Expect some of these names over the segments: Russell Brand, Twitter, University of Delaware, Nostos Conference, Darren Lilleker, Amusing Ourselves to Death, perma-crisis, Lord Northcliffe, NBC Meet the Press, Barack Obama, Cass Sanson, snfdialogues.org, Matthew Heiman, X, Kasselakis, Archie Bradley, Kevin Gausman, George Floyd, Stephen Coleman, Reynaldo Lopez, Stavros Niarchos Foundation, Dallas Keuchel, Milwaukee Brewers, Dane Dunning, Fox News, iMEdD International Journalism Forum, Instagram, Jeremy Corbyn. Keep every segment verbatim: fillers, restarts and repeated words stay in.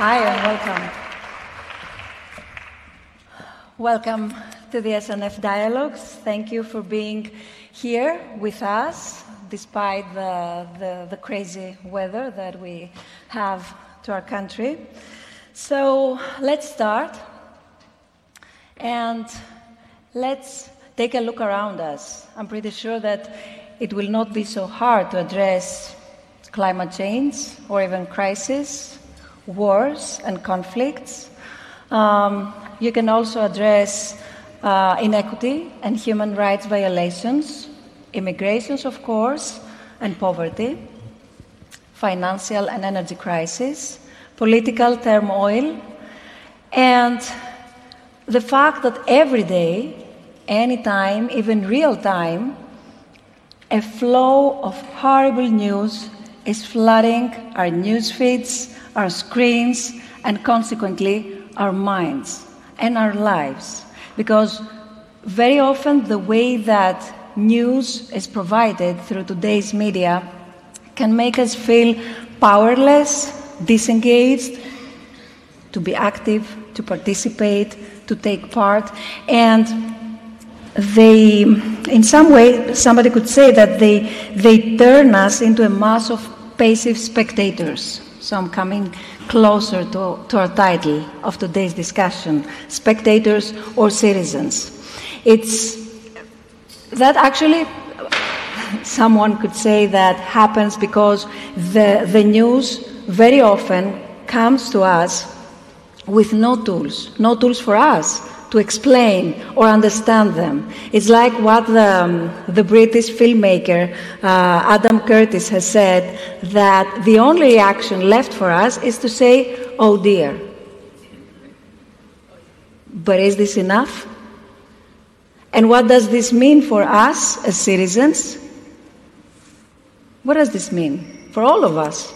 Hi, and welcome. Welcome to the S N F Dialogues. Thank you for being here with us, despite the, the, the crazy weather that we have to our country. So let's start, and let's take a look around us. I'm pretty sure that it will not be so hard to address climate change, or even crisis, wars and conflicts. Um, you can also address uh, inequity and human rights violations, immigrations, of course, and poverty, financial and energy crisis, political turmoil, and the fact that every day, any time, even real time, a flow of horrible news is flooding our news feeds, our screens, and consequently our minds and our lives. Because very often the way that news is provided through today's media can make us feel powerless, disengaged, to be active, to participate, to take part. And they, in some way, somebody could say that they, they turn us into a mass of passive spectators. So I'm coming closer to, to our title of today's discussion, spectators or citizens. It's that actually, someone could say that happens because the, the news very often comes to us with no tools, no tools for us to explain or understand them. It's like what the, um, the British filmmaker uh, Adam Curtis has said, that the only reaction left for us is to say, oh dear. But is this enough? And what does this mean for us as citizens? What does this mean for all of us?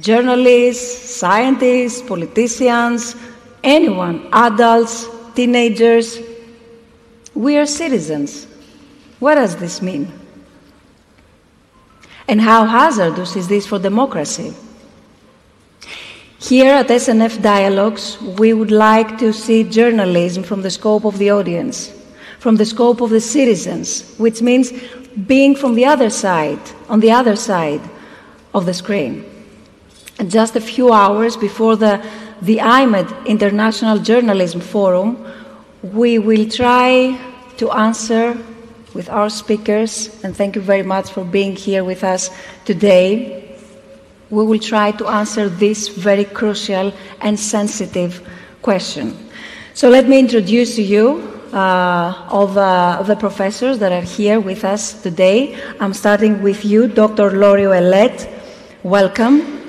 Journalists, scientists, politicians, anyone, adults, teenagers, we are citizens. What does this mean? And how hazardous is this for democracy? Here at S N F Dialogues, we would like to see journalism from the scope of the audience, from the scope of the citizens, which means being from the other side, on the other side of the screen. And just a few hours before the The iMEdD International Journalism Forum, we will try to answer with our speakers, and thank you very much for being here with us today. We will try to answer this very crucial and sensitive question. So let me introduce to you uh, all the, the professors that are here with us today. I'm starting with you, Doctor Laurie Ouellette. Welcome.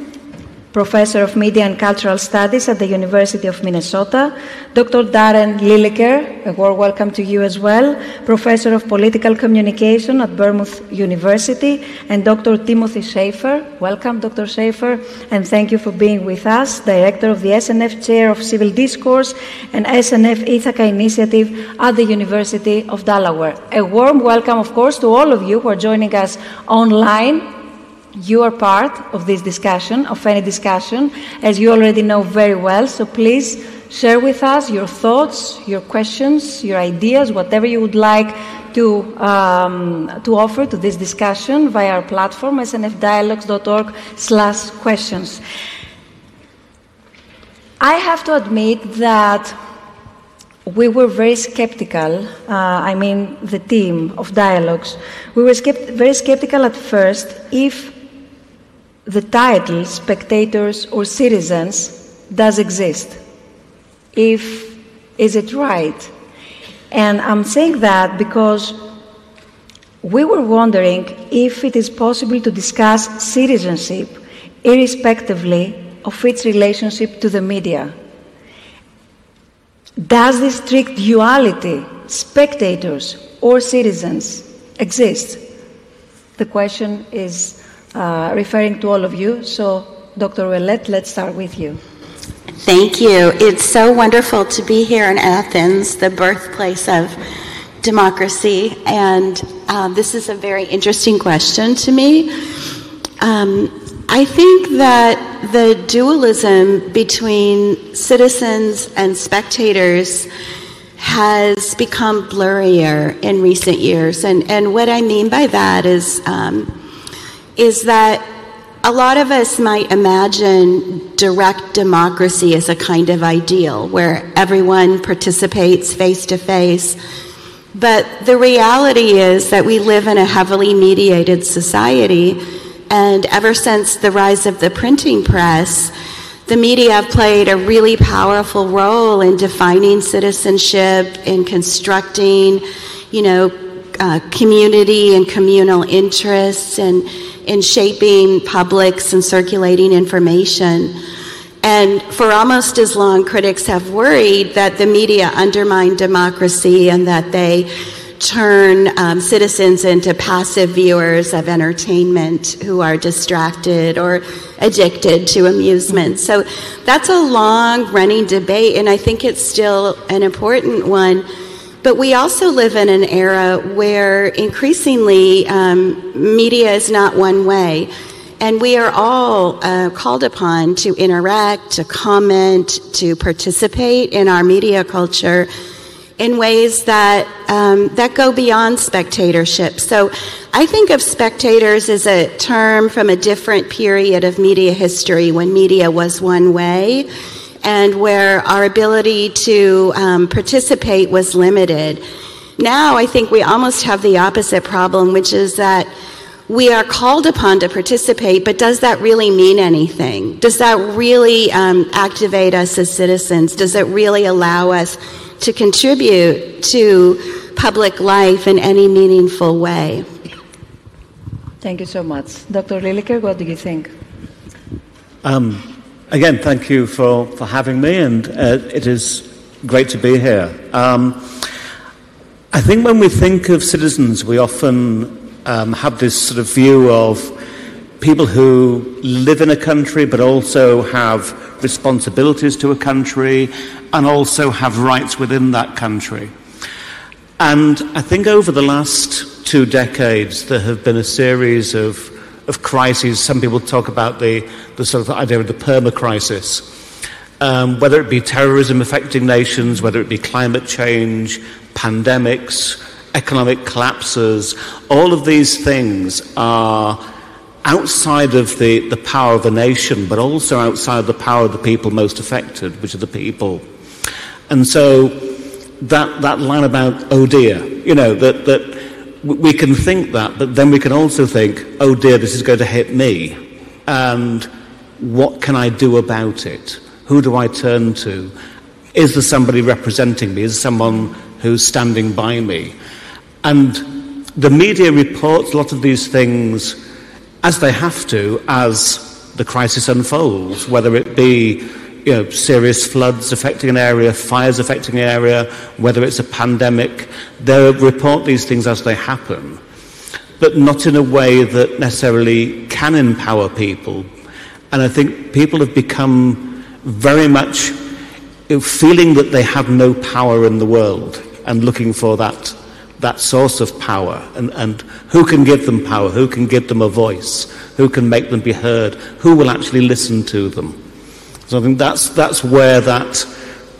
Professor of Media and Cultural Studies at the University of Minnesota. Doctor Darren Lilleker, a warm welcome to you as well, Professor of Political Communication at Bournemouth University, and Doctor Timothy Schaefer. Welcome, Doctor Schaefer, and thank you for being with us, Director of the S N F Chair of Civil Discourse and S N F Ithaca Initiative at the University of Delaware. A warm welcome, of course, to all of you who are joining us online. You are part of this discussion, of any discussion, as you already know very well, so please share with us your thoughts, your questions, your ideas, whatever you would like to, um, to offer to this discussion via our platform, s n f dialogues dot org slash questions. I have to admit that we were very skeptical, uh, I mean the team of Dialogues, we were skept- very skeptical at first if the title, spectators or citizens, does exist. If, is it right? And I'm saying that because we were wondering if it is possible to discuss citizenship irrespectively of its relationship to the media. Does this strict duality, spectators or citizens, exist? The question is Uh, referring to all of you. So, Doctor Ouellette, let's start with you. Thank you. It's so wonderful to be here in Athens, the birthplace of democracy. And uh, this is a very interesting question to me. Um, I think that the dualism between citizens and spectators has become blurrier in recent years. And, and what I mean by that is, um, is that a lot of us might imagine direct democracy as a kind of ideal where everyone participates face to face. But the reality is that we live in a heavily mediated society, and ever since the rise of the printing press, the media have played a really powerful role in defining citizenship, in constructing, you know, uh, community and communal interests, and in shaping publics and circulating information. And for almost as long, critics have worried that the media undermine democracy and that they turn um, citizens into passive viewers of entertainment who are distracted or addicted to amusement. So that's a long-running debate, and I think it's still an important one. But we also live in an era where increasingly um, media is not one way, and we are all uh, called upon to interact, to comment, to participate in our media culture in ways that um, that go beyond spectatorship. So I think of spectators as a term from a different period of media history, when media was one way and where our ability to um, participate was limited. Now I think we almost have the opposite problem, which is that we are called upon to participate, but does that really mean anything? Does that really um, activate us as citizens? Does it really allow us to contribute to public life in any meaningful way? Thank you so much. Doctor Lilleker, what do you think? Um, again, thank you for, for having me, and uh, it is great to be here. Um, I think when we think of citizens, we often um, have this sort of view of people who live in a country but also have responsibilities to a country and also have rights within that country. And I think over the last two decades there have been a series of, of crises. Some people talk about the, the sort of idea of the perma-crisis, um, whether it be terrorism affecting nations, whether it be climate change, pandemics, economic collapses. All of these things are outside of the, the power of a nation, but also outside of the power of the people most affected, which are the people. And so that that line about, oh dear, you know, that, that we can think that, but then we can also think, oh dear, this is going to hit me, and what can I do about it? Who do I turn to? Is there somebody representing me? Is there someone who's standing by me? And the media reports a lot of these things as they have to, as the crisis unfolds, whether it be, you know, serious floods affecting an area, fires affecting an area, whether it's a pandemic. They'll report these things as they happen, but not in a way that necessarily can empower people. And I think people have become very much feeling that they have no power in the world and looking for that that source of power, and, and who can give them power, who can give them a voice, who can make them be heard, who will actually listen to them. So I think that's, that's where that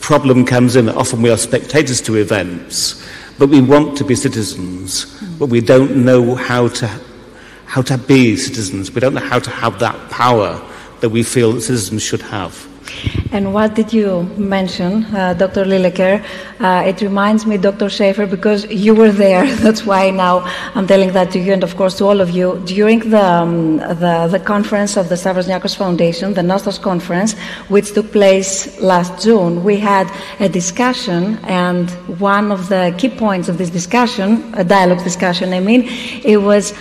problem comes in. Often we are spectators to events, but we want to be citizens, but we don't know how to, how to be citizens. We don't know how to have that power that we feel that citizens should have. And what did you mention, uh, Doctor Lilleker? Uh, it reminds me, Doctor Schaefer, because you were there. That's why now I'm telling that to you, and of course to all of you. During the um, the, the conference of the Stavros Niarchos Foundation, the Nostos Conference, which took place last June, we had a discussion, and one of the key points of this discussion, a dialogue discussion, I mean, it was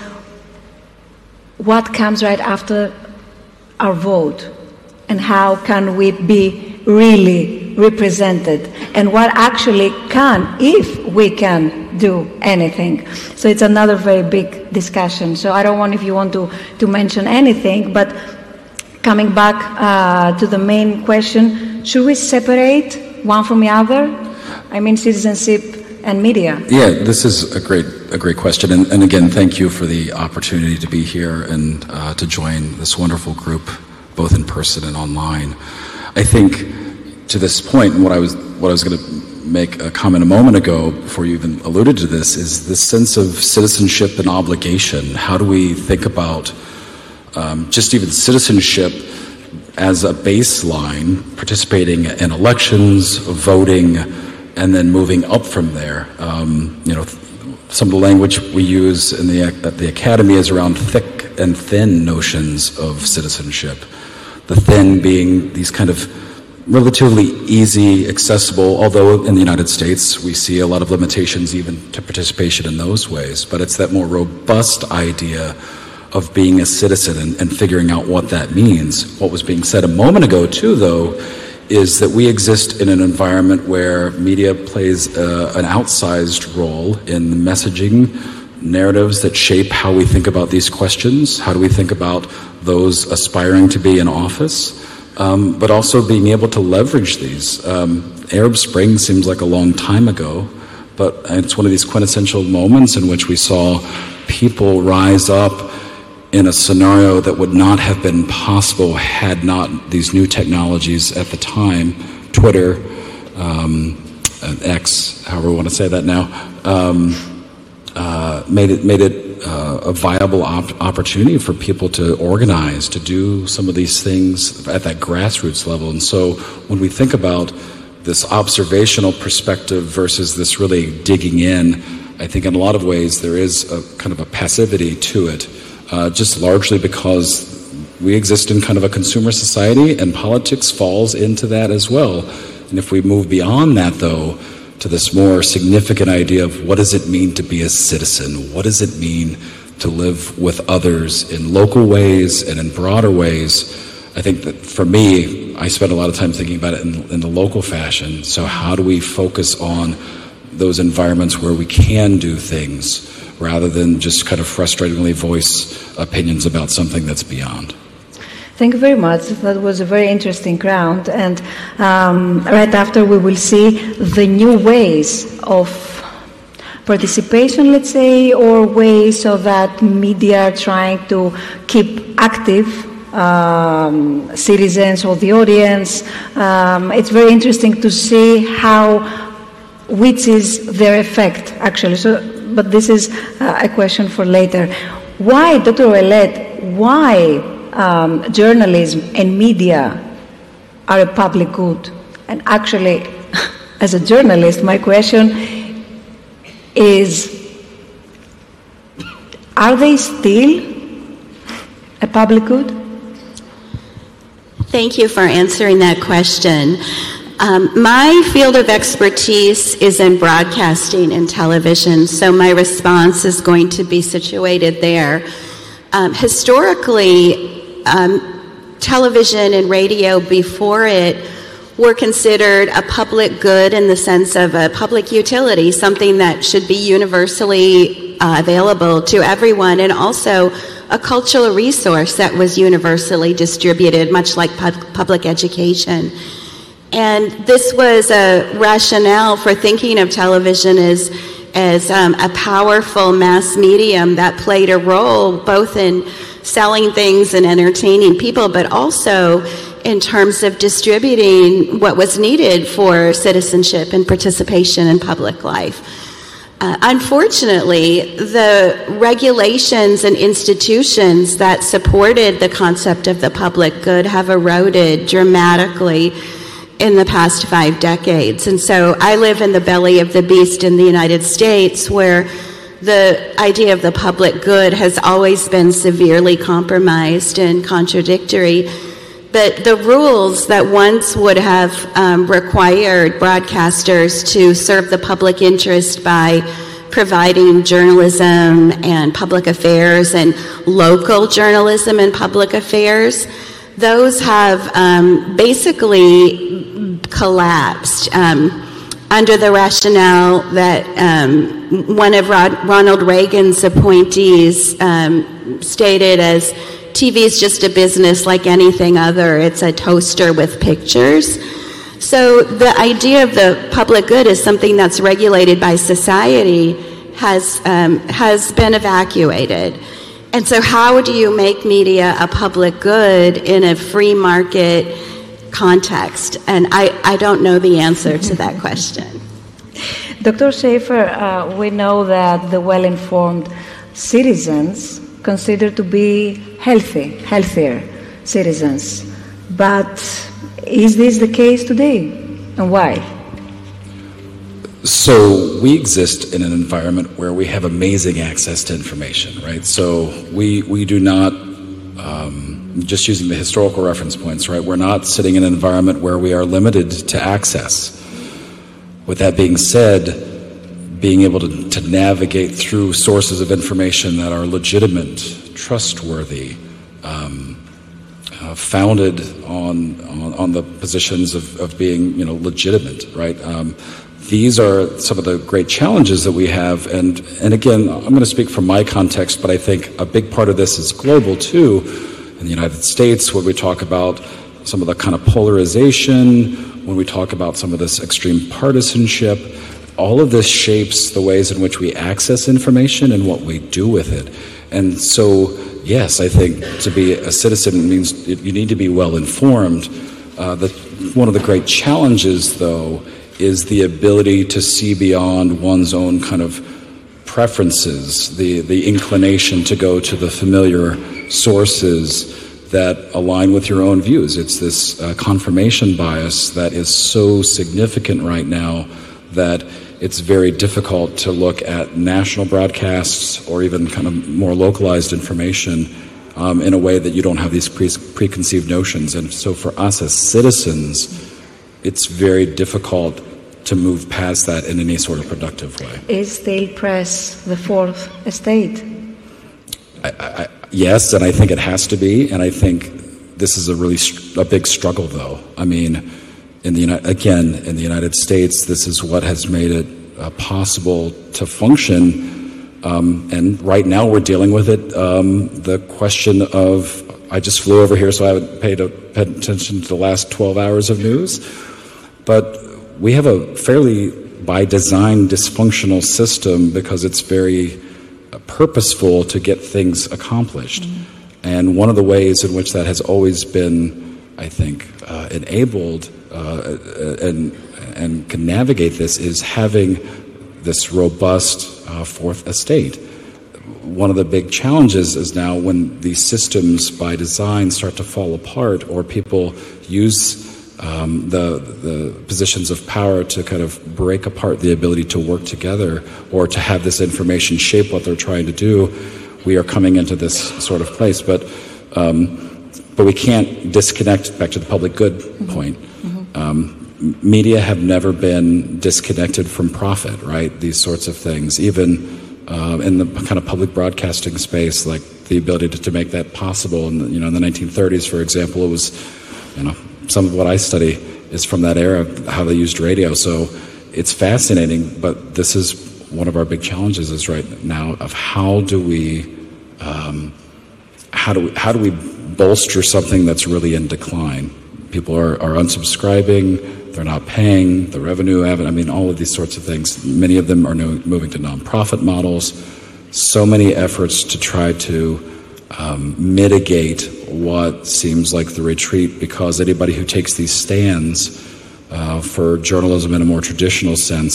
what comes right after our vote. And how can we be really represented? And what actually can, if we can do anything? So it's another very big discussion. So I don't want if you want to, to mention anything, but coming back uh, to the main question, should we separate one from the other? I mean, citizenship and media? Yeah, this is a great a great question. And, and again, thank you for the opportunity to be here and uh, to join this wonderful group, both in person and online. I think to this point, and what I was what I was going to make a comment a moment ago before you even alluded to this, is this sense of citizenship and obligation. How do we think about um, just even citizenship as a baseline, participating in elections, voting, and then moving up from there? Um, you know, some of the language we use in the at the academy is around thick and thin notions of citizenship. The thin being these kind of relatively easy, accessible, although in the United States we see a lot of limitations even to participation in those ways. But it's that more robust idea of being a citizen and, and figuring out what that means. What was being said a moment ago too, though, is that we exist in an environment where media plays uh, an outsized role in the messaging narratives that shape how we think about these questions. How do we think about those aspiring to be in office? Um, but also being able to leverage these. Um, Arab Spring seems like a long time ago, but it's one of these quintessential moments in which we saw people rise up in a scenario that would not have been possible had not these new technologies at the time, Twitter, um, and X, however we want to say that now, um, uh, made it made it Uh, a viable op- opportunity for people to organize, to do some of these things at that grassroots level. And so when we think about this observational perspective versus this really digging in, I think in a lot of ways there is a kind of a passivity to it, uh, just largely because we exist in kind of a consumer society, and politics falls into that as well. And if we move beyond that, though, to this more significant idea of what does it mean to be a citizen? What does it mean to live with others in local ways and in broader ways? I think that for me, I spend a lot of time thinking about it in, in the local fashion. So how do we focus on those environments where we can do things rather than just kind of frustratingly voice opinions about something that's beyond? Thank you very much. That was a very interesting round. And um, right after we will see the new ways of participation, let's say, or ways so that media are trying to keep active um, citizens or the audience. Um, it's very interesting to see how, which is their effect, actually. So, but this is uh, a question for later. Why, Doctor Ouellette, why... Um, journalism and media are a public good? And actually, as a journalist, my question is, are they still a public good? Thank you for answering that question. Um, my field of expertise is in broadcasting and television, so my response is going to be situated there. Um, historically, Um, television and radio before it were considered a public good in the sense of a public utility, something that should be universally uh, available to everyone, and also a cultural resource that was universally distributed, much like pub- public education. And this was a rationale for thinking of television as, as um, a powerful mass medium that played a role both in selling things and entertaining people, but also in terms of distributing what was needed for citizenship and participation in public life. Uh, unfortunately, the regulations and institutions that supported the concept of the public good have eroded dramatically in the past five decades. And so I live in the belly of the beast in the United States, where the idea of the public good has always been severely compromised and contradictory. But the rules that once would have um, required broadcasters to serve the public interest by providing journalism and public affairs and local journalism and public affairs, those have um, basically collapsed. Um, under the rationale that um, one of Rod- Ronald Reagan's appointees um, stated as, T V is just a business like anything other. It's a toaster with pictures. So the idea of the public good as something that's regulated by society has um, has been evacuated. And so how do you make media a public good in a free market context? And I, I don't know the answer to that question. Doctor Schaefer, uh, we know that the well-informed citizens consider to be healthy, healthier citizens. But is this the case today, and why? So we exist in an environment where we have amazing access to information, right? So we we do not, um, just using the historical reference points, right? We're not sitting in an environment where we are limited to access. With that being said, being able to, to navigate through sources of information that are legitimate, trustworthy, um, uh, founded on, on on the positions of, of being, you know, legitimate, right? Um, These are some of the great challenges that we have, and, and again, I'm going to speak from my context, but I think a big part of this is global too. In the United States, when we talk about some of the kind of polarization, when we talk about some of this extreme partisanship, all of this shapes the ways in which we access information and what we do with it. And so, yes, I think to be a citizen means you need to be well informed. Uh, the, one of the great challenges, though, is the ability to see beyond one's own kind of preferences, the, the inclination to go to the familiar sources that align with your own views. It's this uh, confirmation bias that is so significant right now that it's very difficult to look at national broadcasts or even kind of more localized information um, in a way that you don't have these pre- preconceived notions. And so for us as citizens, it's very difficult to move past that in any sort of productive way. Is the press the fourth estate? I, I, yes, and I think it has to be, and I think this is a really str- a big struggle, though. I mean, in the again, in the United States, this is what has made it uh, possible to function, um, and right now we're dealing with it. Um, the question of, I just flew over here, so I haven't paid, a, paid attention to the last twelve hours of news. But we have a fairly, by design, dysfunctional system because it's very purposeful to get things accomplished. Mm-hmm. And one of the ways in which that has always been, I think, uh, enabled uh, and, and can navigate this is having this robust uh, fourth estate. One of the big challenges is now when these systems by design start to fall apart or people use Um, the the positions of power to kind of break apart the ability to work together or to have this information shape what they're trying to do, we are coming into this sort of place. But um, but we can't disconnect, back to the public good mm-hmm. point. Mm-hmm. Um, media have never been disconnected from profit, right? These sorts of things, even uh, in the kind of public broadcasting space, like the ability to, to make that possible. And you know, in the nineteen thirties, for example, it was, you know, some of what I study is from that era, how they used radio. So it's fascinating, but this is one of our big challenges is right now of how do we, um, how do we, how do we bolster something that's really in decline? People are, are unsubscribing, they're not paying, the revenue, I mean, all of these sorts of things. Many of them are moving to nonprofit models. So many efforts to try to Um, mitigate what seems like the retreat, because anybody who takes these stands uh, for journalism in a more traditional sense,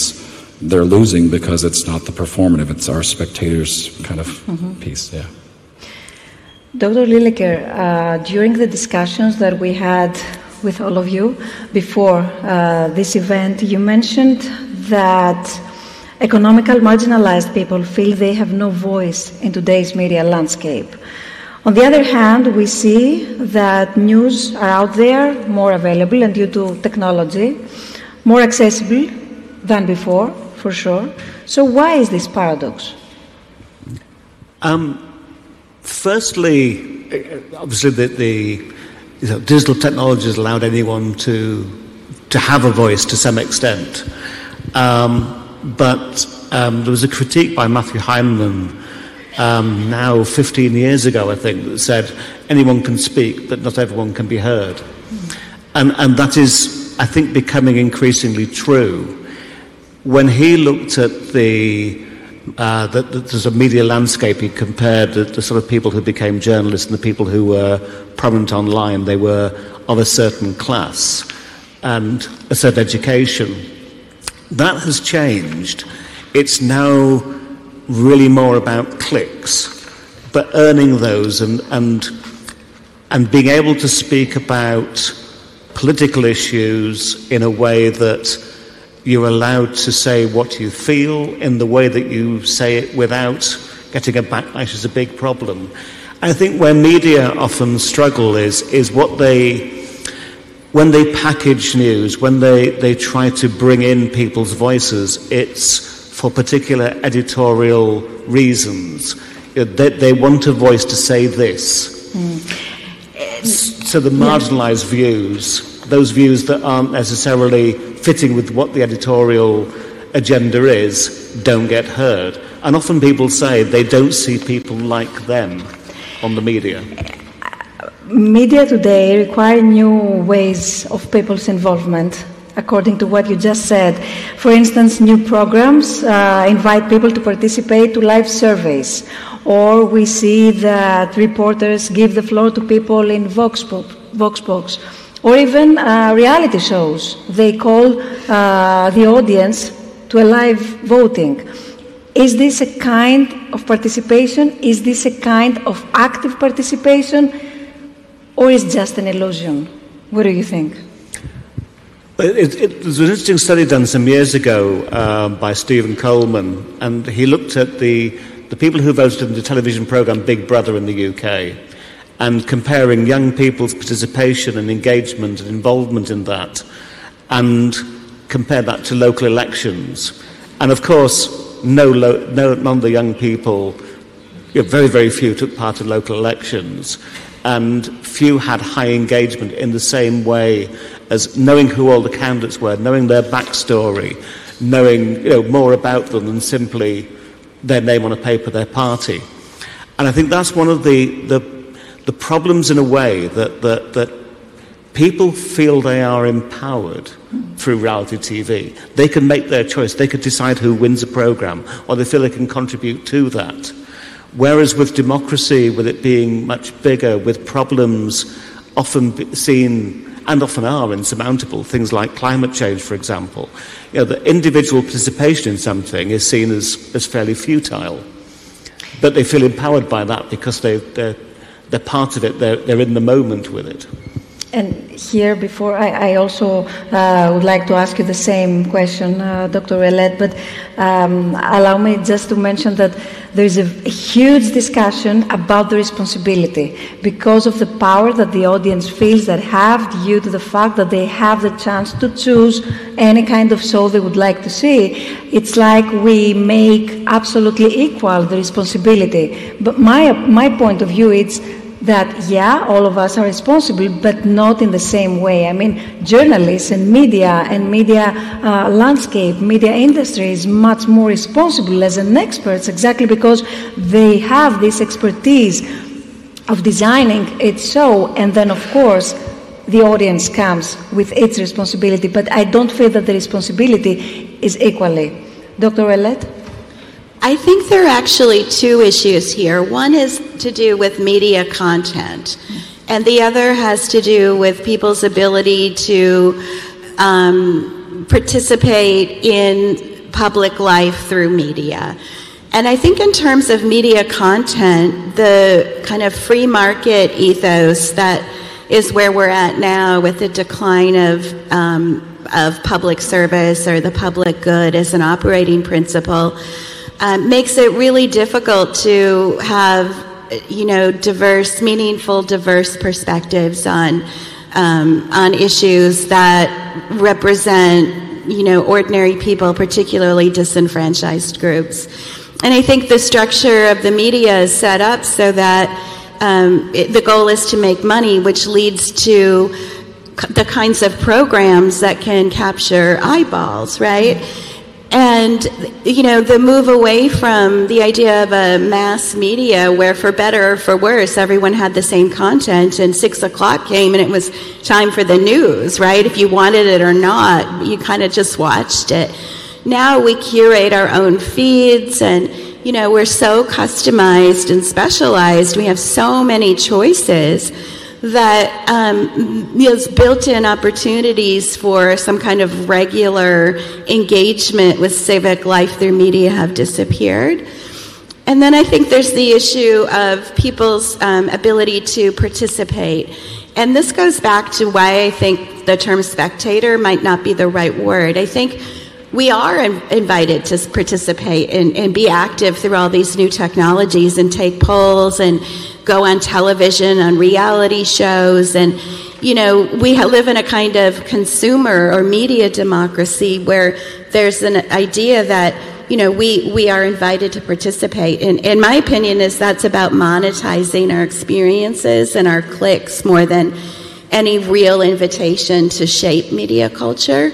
they're losing because it's not the performative, it's our spectators kind of mm-hmm. piece. Yeah. Doctor Lilleker, uh, during the discussions that we had with all of you before uh, this event, you mentioned that economical marginalized people feel they have no voice in today's media landscape. On the other hand, we see that news are out there, more available, and due to technology, more accessible than before, for sure. So why is this paradox? Um, firstly, obviously, the, the you know, digital technology has allowed anyone to, to have a voice to some extent. Um, But um, there was a critique by Matthew Heiman um, now fifteen years ago, I think, that said anyone can speak, but not everyone can be heard. Mm. And, and that is I think, becoming increasingly true. When he looked at the, uh, the, the, the sort of media landscape, he compared the, the sort of people who became journalists and the people who were prominent online. They were of a certain class and a certain education. That has changed. It's now really more about clicks, but earning those and and and being able to speak about political issues in a way that you're allowed to say what you feel in the way that you say it without getting a backlash is a big problem. I think where media often struggle is is what they, when they package news, when they, they try to bring in people's voices, it's for particular editorial reasons. They, they want a voice to say this. Mm. So the marginalised yeah. views, those views that aren't necessarily fitting with what the editorial agenda is, don't get heard. And often people say they don't see people like them on the media. Media today require new ways of people's involvement, according to what you just said. For instance, new programs uh, invite people to participate to live surveys, or we see that reporters give the floor to people in vox pop, vox box, or even uh, reality shows. They call uh, the audience to a live voting. Is this a kind of participation? Is this a kind of active participation? Or is just an illusion? What do you think? It, it, there's an interesting study done some years ago uh, by Stephen Coleman, and he looked at the, the people who voted in the television programme Big Brother in the U K, and comparing young people's participation and engagement and involvement in that, and compared that to local elections. And of course, no, lo- no none of the young people, you know, very, very few took part in local elections, and few had high engagement in the same way as knowing who all the candidates were, knowing their backstory, knowing you know, more about them than simply their name on a paper, their party. And I think that's one of the the, the problems, in a way, that, that that people feel they are empowered through reality T V. They can make their choice. They could decide who wins a programme, or they feel they can contribute to that. Whereas with democracy, with it being much bigger, with problems often seen and often are insurmountable, things like climate change, for example, you know, the individual participation in something is seen as, as fairly futile. But they feel empowered by that because they, they're, they're part of it, they're, they're in the moment with it. And here, before, I, I also uh, would like to ask you the same question, uh, Doctor Ouellette, but um, allow me just to mention that there is a huge discussion about the responsibility because of the power that the audience feels that have due to the fact that they have the chance to choose any kind of show they would like to see. It's like we make absolutely equal the responsibility. But my my point of view is that, yeah, all of us are responsible, but not in the same way. I mean, journalists and media and media uh, landscape, media industry is much more responsible as an experts, exactly because they have this expertise of designing its show, and then, of course, the audience comes with its responsibility. But I don't feel that the responsibility is equally. Doctor Ouellette? I think there are actually two issues here. One is to do with media content, and the other has to do with people's ability to um, participate in public life through media. And I think in terms of media content, the kind of free market ethos that is where we're at now with the decline of um, of public service or the public good as an operating principle, Uh, makes it really difficult to have, you know, diverse, meaningful, diverse perspectives on um, on issues that represent, you know, ordinary people, particularly disenfranchised groups. And I think the structure of the media is set up so that um, it, the goal is to make money, which leads to c- the kinds of programs that can capture eyeballs, right? And, you know, the move away from the idea of a mass media where, for better or for worse, everyone had the same content, and six o'clock came and it was time for the news, right? If you wanted it or not, you kind of just watched it. Now we curate our own feeds, and, you know, we're so customized and specialized. We have so many choices that um, there's built-in opportunities for some kind of regular engagement with civic life through media have disappeared. And then I think there's the issue of people's um, ability to participate. And this goes back to why I think the term spectator might not be the right word. I think we are in- invited to participate and, and be active through all these new technologies and take polls and go on television, on reality shows. And, you know, we live in a kind of consumer or media democracy where there's an idea that, you know, we, we are invited to participate. And in my opinion is that's about monetizing our experiences and our clicks more than any real invitation to shape media culture.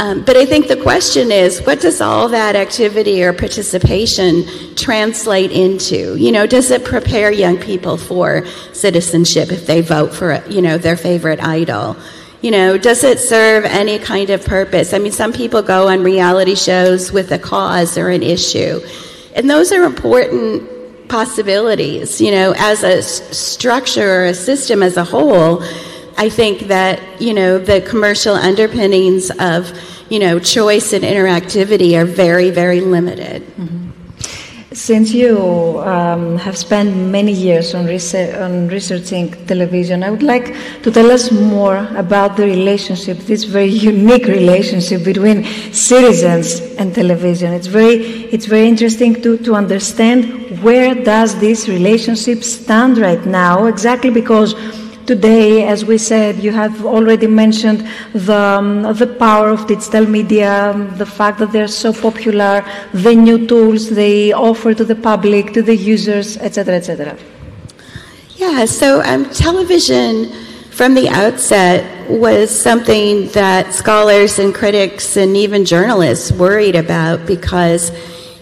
Um, but I think the question is, what does all that activity or participation translate into? You know, does it prepare young people for citizenship if they vote for, you know, their favorite idol? You know, does it serve any kind of purpose? I mean, some people go on reality shows with a cause or an issue. And those are important possibilities, you know, as a s- structure or a system as a whole. I think that, you know, the commercial underpinnings of, you know, choice and interactivity are very, very limited. Mm-hmm. Since you um, have spent many years on, research, on researching television, I would like to tell us more about the relationship, this very unique relationship between citizens and television. It's very, it's very interesting to, to understand where does this relationship stand right now, exactly because today, as we said, you have already mentioned the um, the power of digital media, the fact that they're so popular, the new tools they offer to the public, to the users, et cetera, et cetera. Yeah, so um, television from the outset was something that scholars and critics and even journalists worried about because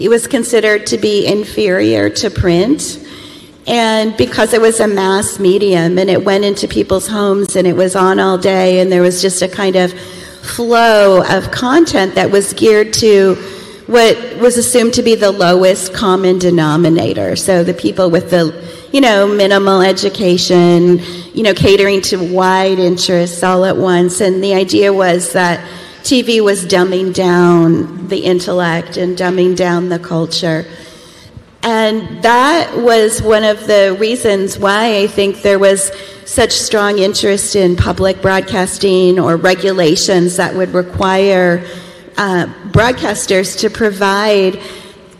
it was considered to be inferior to print. And because it was a mass medium and it went into people's homes and it was on all day and there was just a kind of flow of content that was geared to what was assumed to be the lowest common denominator. So the people with the, you know, minimal education, you know, catering to wide interests all at once. And the idea was that T V was dumbing down the intellect and dumbing down the culture. And that was one of the reasons why I think there was such strong interest in public broadcasting or regulations that would require uh, broadcasters to provide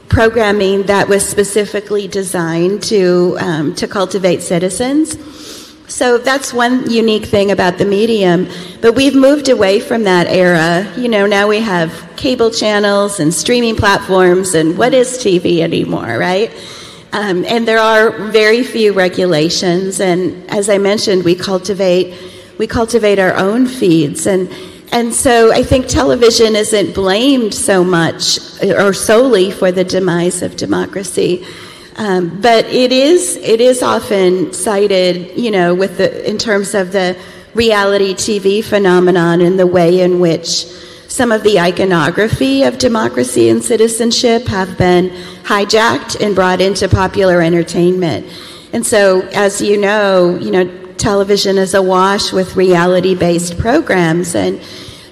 programming that was specifically designed to um, to cultivate citizens. So that's one unique thing about the medium. But we've moved away from that era. You know, now we have cable channels and streaming platforms and what is T V anymore, right? Um, and there are very few regulations. And as I mentioned, we cultivate we cultivate our own feeds. And, and so I think television isn't blamed so much or solely for the demise of democracy. Um, but it is it is often cited, you know, with the in terms of the reality T V phenomenon and the way in which some of the iconography of democracy and citizenship have been hijacked and brought into popular entertainment. And so, as you know, you know, television is awash with reality-based programs, and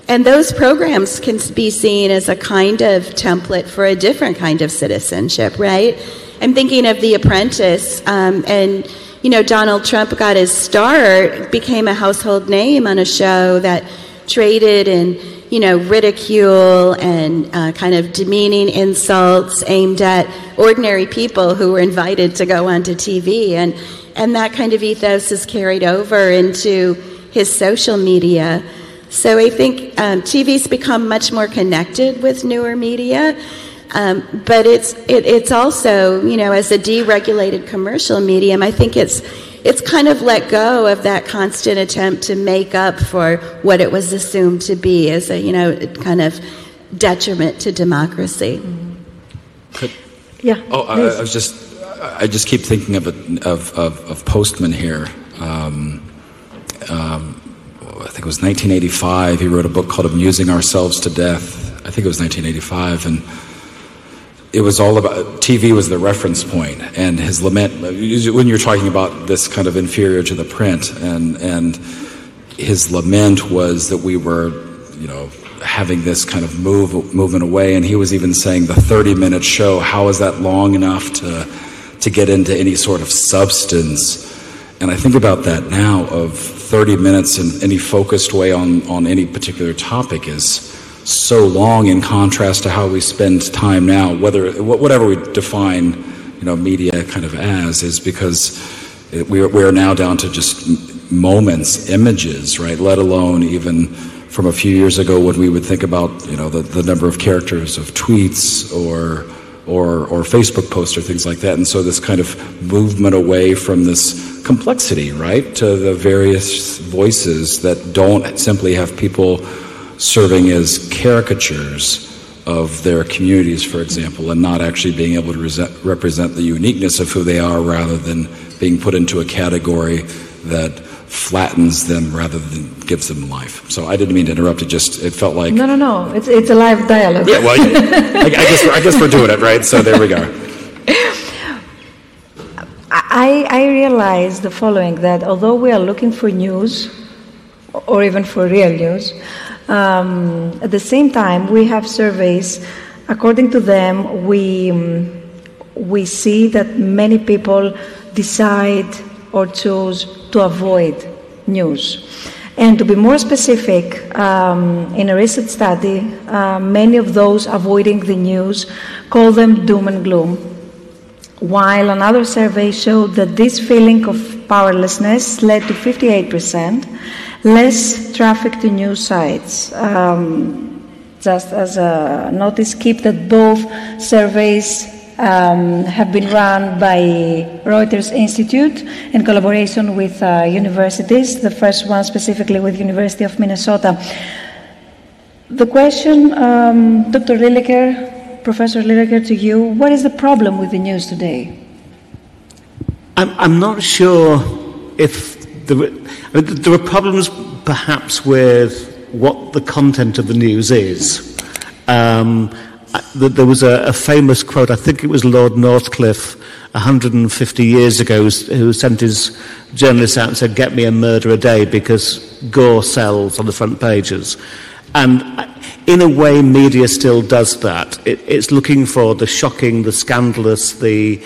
and those programs can be seen as a kind of template for a different kind of citizenship, right? I'm thinking of The Apprentice, um, and, you know, Donald Trump got his start, became a household name on a show that traded in, you know, ridicule and uh, kind of demeaning insults aimed at ordinary people who were invited to go onto T V. And, and that kind of ethos is carried over into his social media. So I think um, T V's become much more connected with newer media. Um, but it's it, it's also, you know, as a deregulated commercial medium, I think it's it's kind of let go of that constant attempt to make up for what it was assumed to be as a, you know, kind of detriment to democracy. Could, yeah. Oh, I, I was just. I just keep thinking of it, of, of, of Postman here. Um, um, I think it was nineteen eighty-five. He wrote a book called "Amusing Ourselves to Death." I think it was nineteen eighty-five, and it was all about T V was the reference point, and his lament when you're talking about this kind of inferior to the print, and and his lament was that we were, you know, having this kind of move moving away, and he was even saying the thirty-minute show. How is that long enough to to get into any sort of substance? And I think about that now of thirty minutes in any focused way on, on any particular topic is so long in contrast to how we spend time now, whether whatever we define, you know, media kind of as, is because it, we, are, we are now down to just moments, images, right? Let alone even from a few years ago when we would think about, you know, the, the number of characters of tweets or Or, or Facebook posts or things like that. And so this kind of movement away from this complexity, right, to the various voices that don't simply have people serving as caricatures of their communities, for example, and not actually being able to resent, represent the uniqueness of who they are rather than being put into a category that flattens them rather than gives them life. So I didn't mean to interrupt. It just it felt like no, no, no. It's it's a live dialogue. Yeah, well, yeah, I, I guess I guess we're doing it right. So there we go. I I realized the following: that although we are looking for news, or even for real news, um, at the same time we have surveys. According to them, we um, we see that many people decide or choose to avoid news. And to be more specific, um, in a recent study, uh, many of those avoiding the news call them doom and gloom, while another survey showed that this feeling of powerlessness led to fifty-eight percent less traffic to news sites. Um, just as a notice, keep that both surveys Um, have been run by Reuters Institute in collaboration with uh, universities, the first one specifically with University of Minnesota. The question, um, Doctor Lilleker, Professor Lilleker, to you, what is the problem with the news today? I'm, I'm not sure if there were, I mean, there are problems perhaps with what the content of the news is. Um, There was a, a famous quote, I think it was Lord Northcliffe one hundred fifty years ago, who sent his journalists out and said, get me a murder a day because gore sells on the front pages. And in a way, media still does that. It, it's looking for the shocking, the scandalous, the,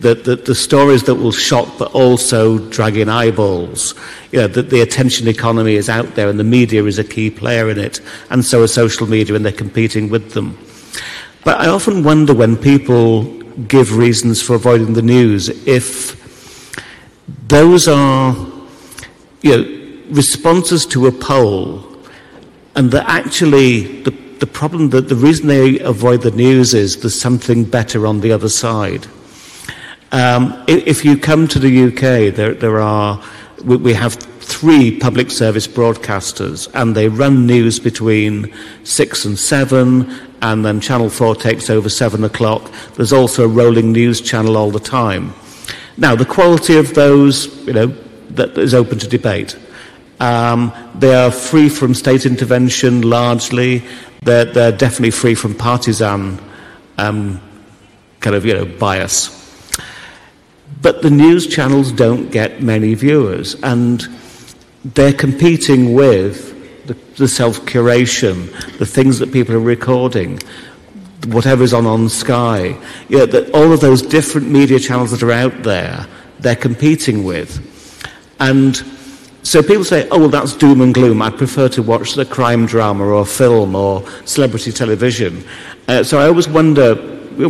the, the, the stories that will shock but also drag in eyeballs. You know, the, the attention economy is out there and the media is a key player in it, and so is social media, and they're competing with them. But I often wonder when people give reasons for avoiding the news if those are, you know, responses to a poll, and that actually the, the problem, that the reason they avoid the news is there's something better on the other side. Um, if you come to the U K, there, there are, we have three public service broadcasters, and they run news between six and seven, and then Channel four takes over seven o'clock. There's also a rolling news channel all the time. Now, the quality of those, you know, that is open to debate. Um, they are free from state intervention, largely. They're, they're definitely free from partisan um, kind of, you know, bias. But the news channels don't get many viewers, and they're competing with the, the self-curation, the things that people are recording, whatever's on on Sky. You know, that all of those different media channels that are out there, they're competing with. And so people say, oh, well, that's doom and gloom. I prefer to watch the crime drama or film or celebrity television. Uh, so I always wonder,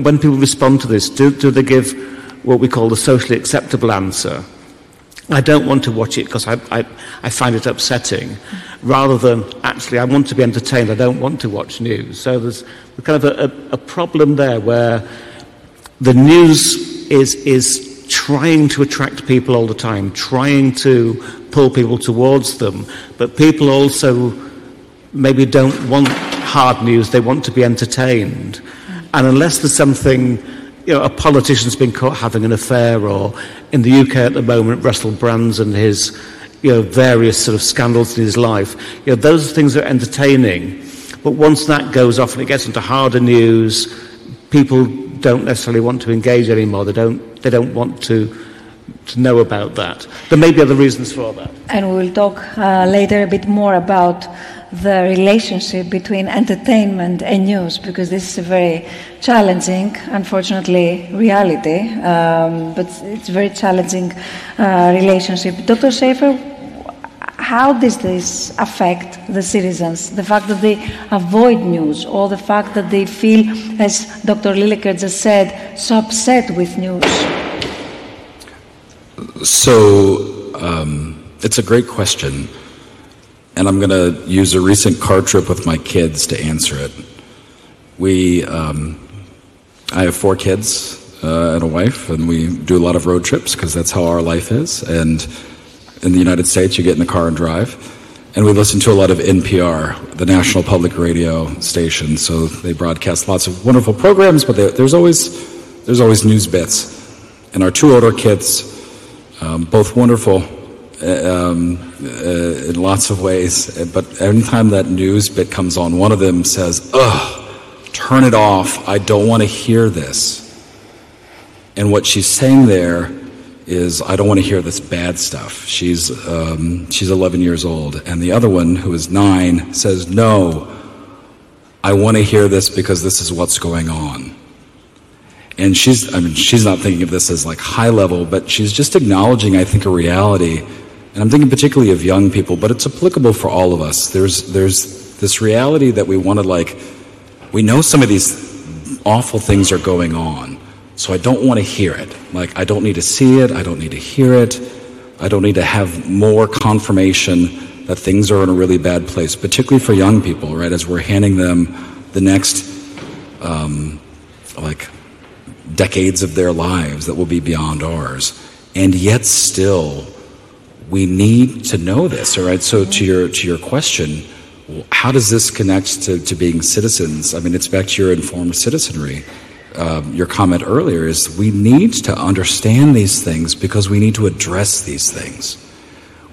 when people respond to this, do, do they give what we call the socially acceptable answer? I don't want to watch it because I, I, I find it upsetting, rather than, actually, I want to be entertained, I don't want to watch news. So there's kind of a, a, a problem there where the news is, is trying to attract people all the time, trying to pull people towards them, but people also maybe don't want hard news, they want to be entertained. And unless there's something, you know, a politician's been caught having an affair, or in the U K at the moment, Russell Brands and his, you know, various sort of scandals in his life, you know, those are things that are entertaining. But once that goes off and it gets into harder news, people don't necessarily want to engage anymore. They don't, they don't want to to know about that. There may be other reasons for that. And we will talk uh, later a bit more about the relationship between entertainment and news, because this is a very challenging, unfortunately, reality, um, but it's a very challenging uh, relationship. Doctor Schaefer, how does this affect the citizens? The fact that they avoid news, or the fact that they feel, as Doctor Lilleker just said, so upset with news? So, um, it's a great question, and I'm going to use a recent car trip with my kids to answer it. We, um, I have four kids uh, and a wife, and we do a lot of road trips because that's how our life is. And in the United States, you get in the car and drive. And we listen to a lot of N P R, the National Public Radio station. So they broadcast lots of wonderful programs, but they, there's always there's always news bits. And our two older kids, Um, both wonderful um, uh, in lots of ways, but anytime that news bit comes on, one of them says, "Ugh, turn it off, I don't want to hear this." And what she's saying there is, I don't want to hear this bad stuff. She's um, she's eleven years old. And the other one, who is nine, says, "No, I want to hear this because this is what's going on." And she's, I mean, she's not thinking of this as like high level, but she's just acknowledging, I think, a reality. And I'm thinking particularly of young people, but it's applicable for all of us. There's, there's this reality that we want to, like, we know some of these awful things are going on, so I don't want to hear it. Like, I don't need to see it. I don't need to hear it. I don't need to have more confirmation that things are in a really bad place, particularly for young people, right? As we're handing them the next, um, like, decades of their lives that will be beyond ours. And yet still, we need to know this, all right? So to your to your question, how does this connect to, to being citizens? I mean, it's back to your informed citizenry. Um, your comment earlier is, we need to understand these things because we need to address these things.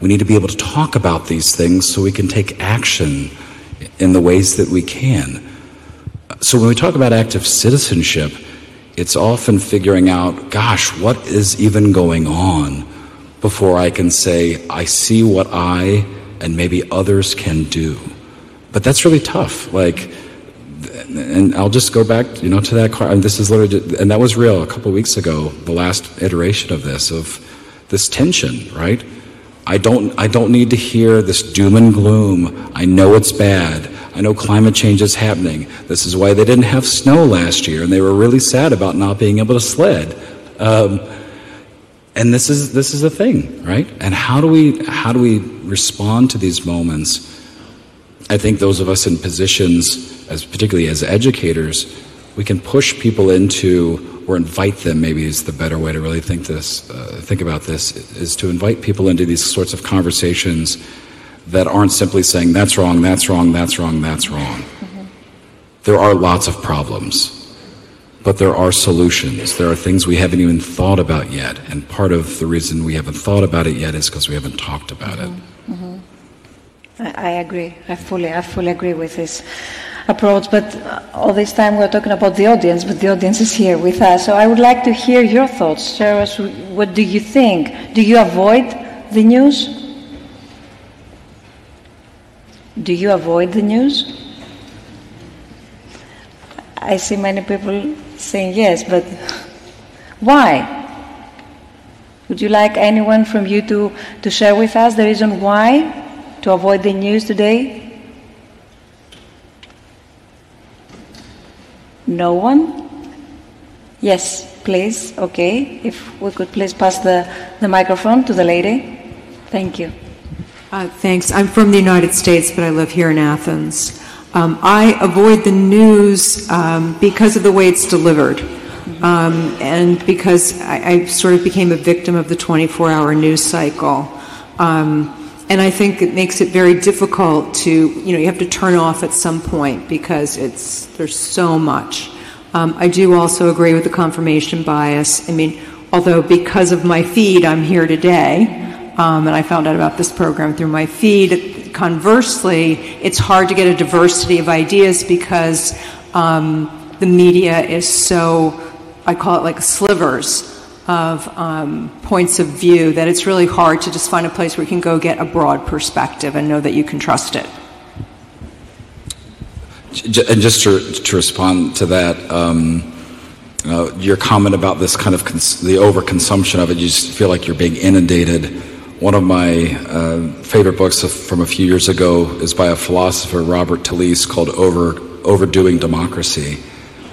We need to be able to talk about these things so we can take action in the ways that we can. So when we talk about active citizenship, it's often figuring out, gosh, what is even going on before I can say, I see what I and maybe others can do. But that's really tough. Like, and I'll just go back, you know, to that car. And this is literally, and that was real a couple of weeks ago, the last iteration of this, of this tension, right? I don't, I don't need to hear this doom and gloom. I know it's bad. I know climate change is happening. This is why they didn't have snow last year, and they were really sad about not being able to sled. Um, and this is this is the thing, right? And how do we how do we respond to these moments? I think those of us in positions, as particularly as educators, we can push people into, or invite them. Maybe is the better way to really think this. Uh, think about this is to invite people into these sorts of conversations that aren't simply saying, that's wrong, that's wrong, that's wrong, that's wrong. Mm-hmm. There are lots of problems, but there are solutions. There are things we haven't even thought about yet, and part of the reason we haven't thought about it yet is because we haven't talked about it. Mm-hmm. I, I agree. I fully, I fully agree with this approach, but all this time we're talking about the audience, but the audience is here with us. So I would like to hear your thoughts. Share us, what do you think? Do you avoid the news? Do you avoid the news? I see many people saying yes, but why? Would you like anyone from you to, to share with us the reason why to avoid the news today? No one? Yes, please. Okay. If we could please pass the, the microphone to the lady. Thank you. Uh, thanks. I'm from the United States, but I live here in Athens. Um, I avoid the news um, because of the way it's delivered, um, and because I, I sort of became a victim of the twenty-four hour news cycle. Um, And I think it makes it very difficult to, you know, you have to turn off at some point because it's, there's so much. Um, I do also agree with the confirmation bias. I mean, although because of my feed, I'm here today, um, and I found out about this program through my feed. Conversely, it's hard to get a diversity of ideas because um, the media is so, I call it like slivers of um, points of view, that it's really hard to just find a place where you can go get a broad perspective and know that you can trust it. And just to, to respond to that, um, uh, your comment about this kind of cons- the overconsumption of it, you just feel like you're being inundated. One of my uh, favorite books from a few years ago is by a philosopher, Robert Talisse, called Over, Overdoing Democracy.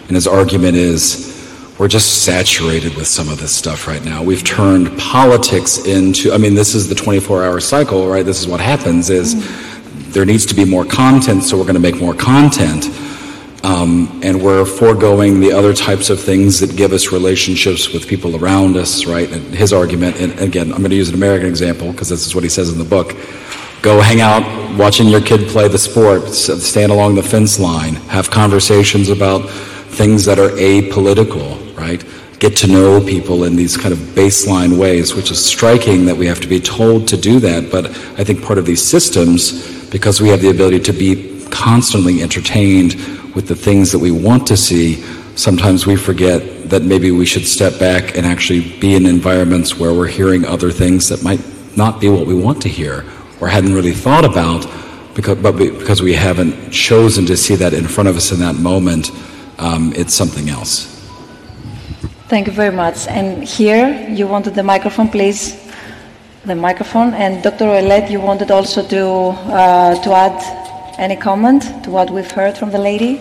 And his argument is, we're just saturated with some of this stuff right now. We've turned politics into, I mean, this is the twenty-four hour cycle, right? This is what happens is there needs to be more content, so we're going to make more content. Um, and we're foregoing the other types of things that give us relationships with people around us, right? And his argument, and again, I'm going to use an American example because this is what he says in the book. Go hang out watching your kid play the sport, stand along the fence line, have conversations about things that are apolitical, right? Get to know people in these kind of baseline ways, which is striking that we have to be told to do that. But I think part of these systems, because we have the ability to be constantly entertained with the things that we want to see, sometimes we forget that maybe we should step back and actually be in environments where we're hearing other things that might not be what we want to hear or hadn't really thought about, because, but because we haven't chosen to see that in front of us in that moment. Um, it's something else. Thank you very much. And here, you wanted the microphone, please. The microphone. And Doctor Ouellette, you wanted also to uh, to add any comment to what we've heard from the lady?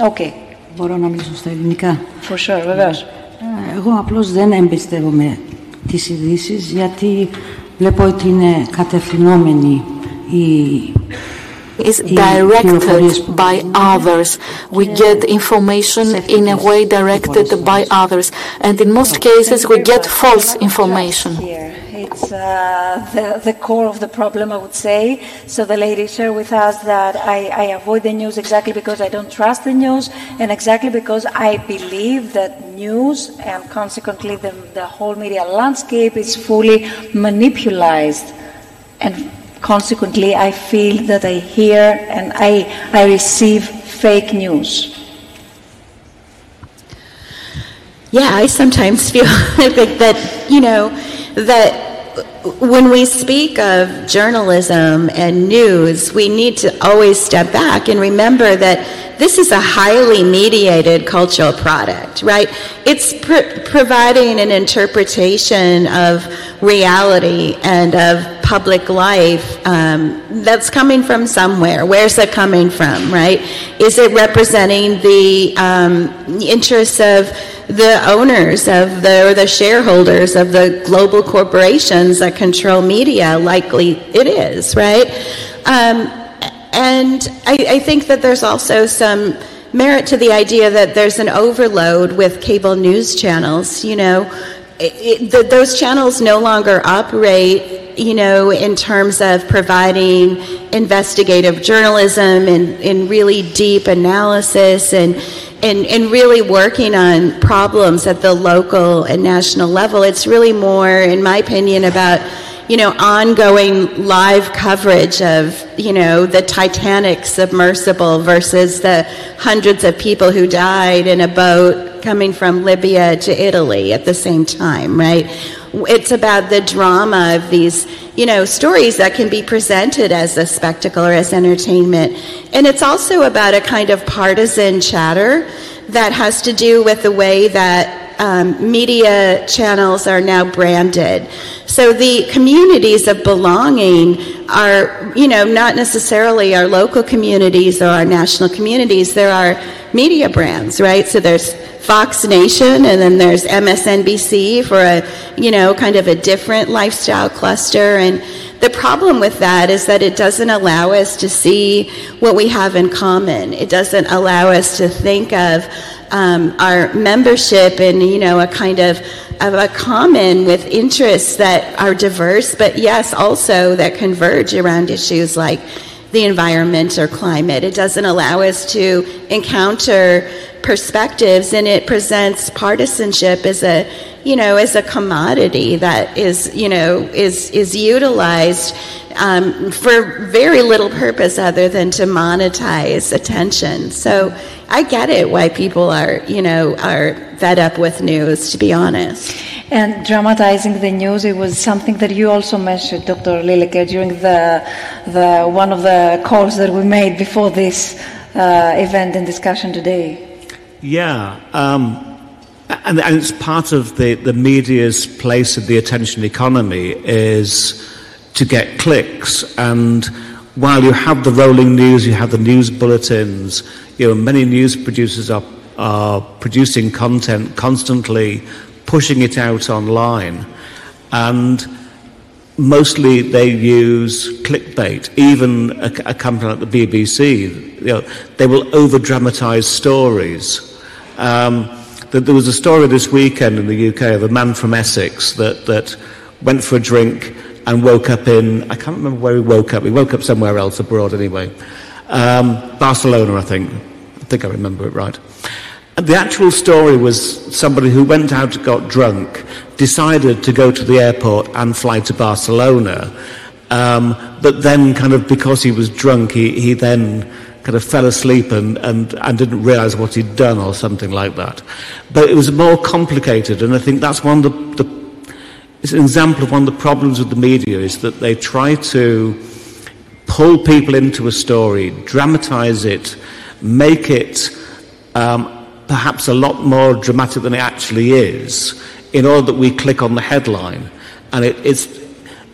Okay. Μπορώ να μιλήσω στα ελληνικά. For sure, βεβαίως. Εγώ απλώς δεν εμπιστεύομαι τις ειδήσεις, γιατί βλέπω ότι είναι κατευθυνόμενοι οι is directed by others. We get information in a way directed by others, and in most cases we get false information. It's uh, the, the core of the problem, I would say. So the lady shared with us that I, I avoid the news exactly because I don't trust the news, and exactly because I believe that news and consequently the, the whole media landscape is fully manipulated. And consequently, I feel that I hear and I, I receive fake news. Yeah, I sometimes feel like that, you know, that when we speak of journalism and news, we need to always step back and remember that this is a highly mediated cultural product, right? It's pr- providing an interpretation of reality and of public life um, that's coming from somewhere. Where's it coming from, right? Is it representing the um, interests of the owners of the, or the shareholders of the global corporations that control media? Likely it is, right? Um, and I, I think that there's also some merit to the idea that there's an overload with cable news channels, you know. It, it, the, those channels no longer operate, you know, in terms of providing investigative journalism and, and really deep analysis and, and and really working on problems at the local and national level. It's really more, in my opinion, about, you know, ongoing live coverage of, you know, the Titanic submersible versus the hundreds of people who died in a boat coming from Libya to Italy at the same time, right? It's about the drama of these, you know, stories that can be presented as a spectacle or as entertainment. And it's also about a kind of partisan chatter that has to do with the way that Um, media channels are now branded. So the communities of belonging are, you know, not necessarily our local communities or our national communities. There are media brands, right? So there's Fox Nation, and then there's M S N B C for a, you know, kind of a different lifestyle cluster. And the problem with that is that it doesn't allow us to see what we have in common. It doesn't allow us to think of um, our membership in, you know, a kind of of a common with interests that are diverse, but yes, also that converge around issues like the environment or climate. It doesn't allow us to encounter perspectives, and it presents partisanship as a, you know, as a commodity that is, you know, is is utilized um, for very little purpose other than to monetize attention. So I get it why people are, you know, are fed up with news, to be honest. And dramatizing the news, it was something that you also mentioned, Doctor Lilleker, during the the one of the calls that we made before this uh, event and discussion today. Yeah, um, and, and it's part of the, the media's place in the attention economy is to get clicks. And while you have the rolling news, you have the news bulletins, you know, many news producers are, are producing content constantly, pushing it out online. And mostly they use clickbait. Even a, a company like the B B C, you know, they will over-dramatise stories. Um, that there was a story this weekend in the U K of a man from Essex that, that went for a drink and woke up in, I can't remember where he woke up, he woke up somewhere else abroad anyway, um, Barcelona I think, I think I remember it right. And the actual story was somebody who went out, got drunk, decided to go to the airport and fly to Barcelona, um, but then kind of because he was drunk he, he then kind of fell asleep and, and, and didn't realise what he'd done or something like that. But it was more complicated, and I think that's one of the, the it's an example of one of the problems with the media is that they try to pull people into a story, dramatise it, make it um, perhaps a lot more dramatic than it actually is in order that we click on the headline. And it, it's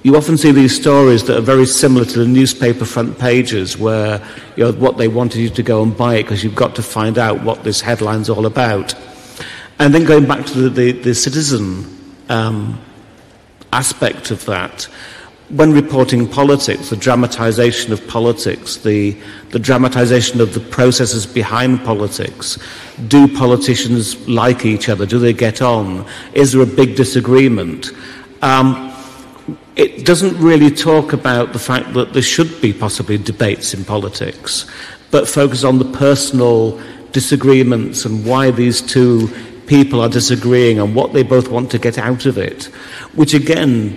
you often see these stories that are very similar to the newspaper front pages where, you know, what they wanted you to go and buy it because you've got to find out what this headline's all about. And then going back to the, the, the citizen um, aspect of that, when reporting politics, the dramatisation of politics, the, the dramatisation of the processes behind politics, do politicians like each other? Do they get on? Is there a big disagreement? Um, It doesn't really talk about the fact that there should be possibly debates in politics, but focus on the personal disagreements and why these two people are disagreeing and what they both want to get out of it, which again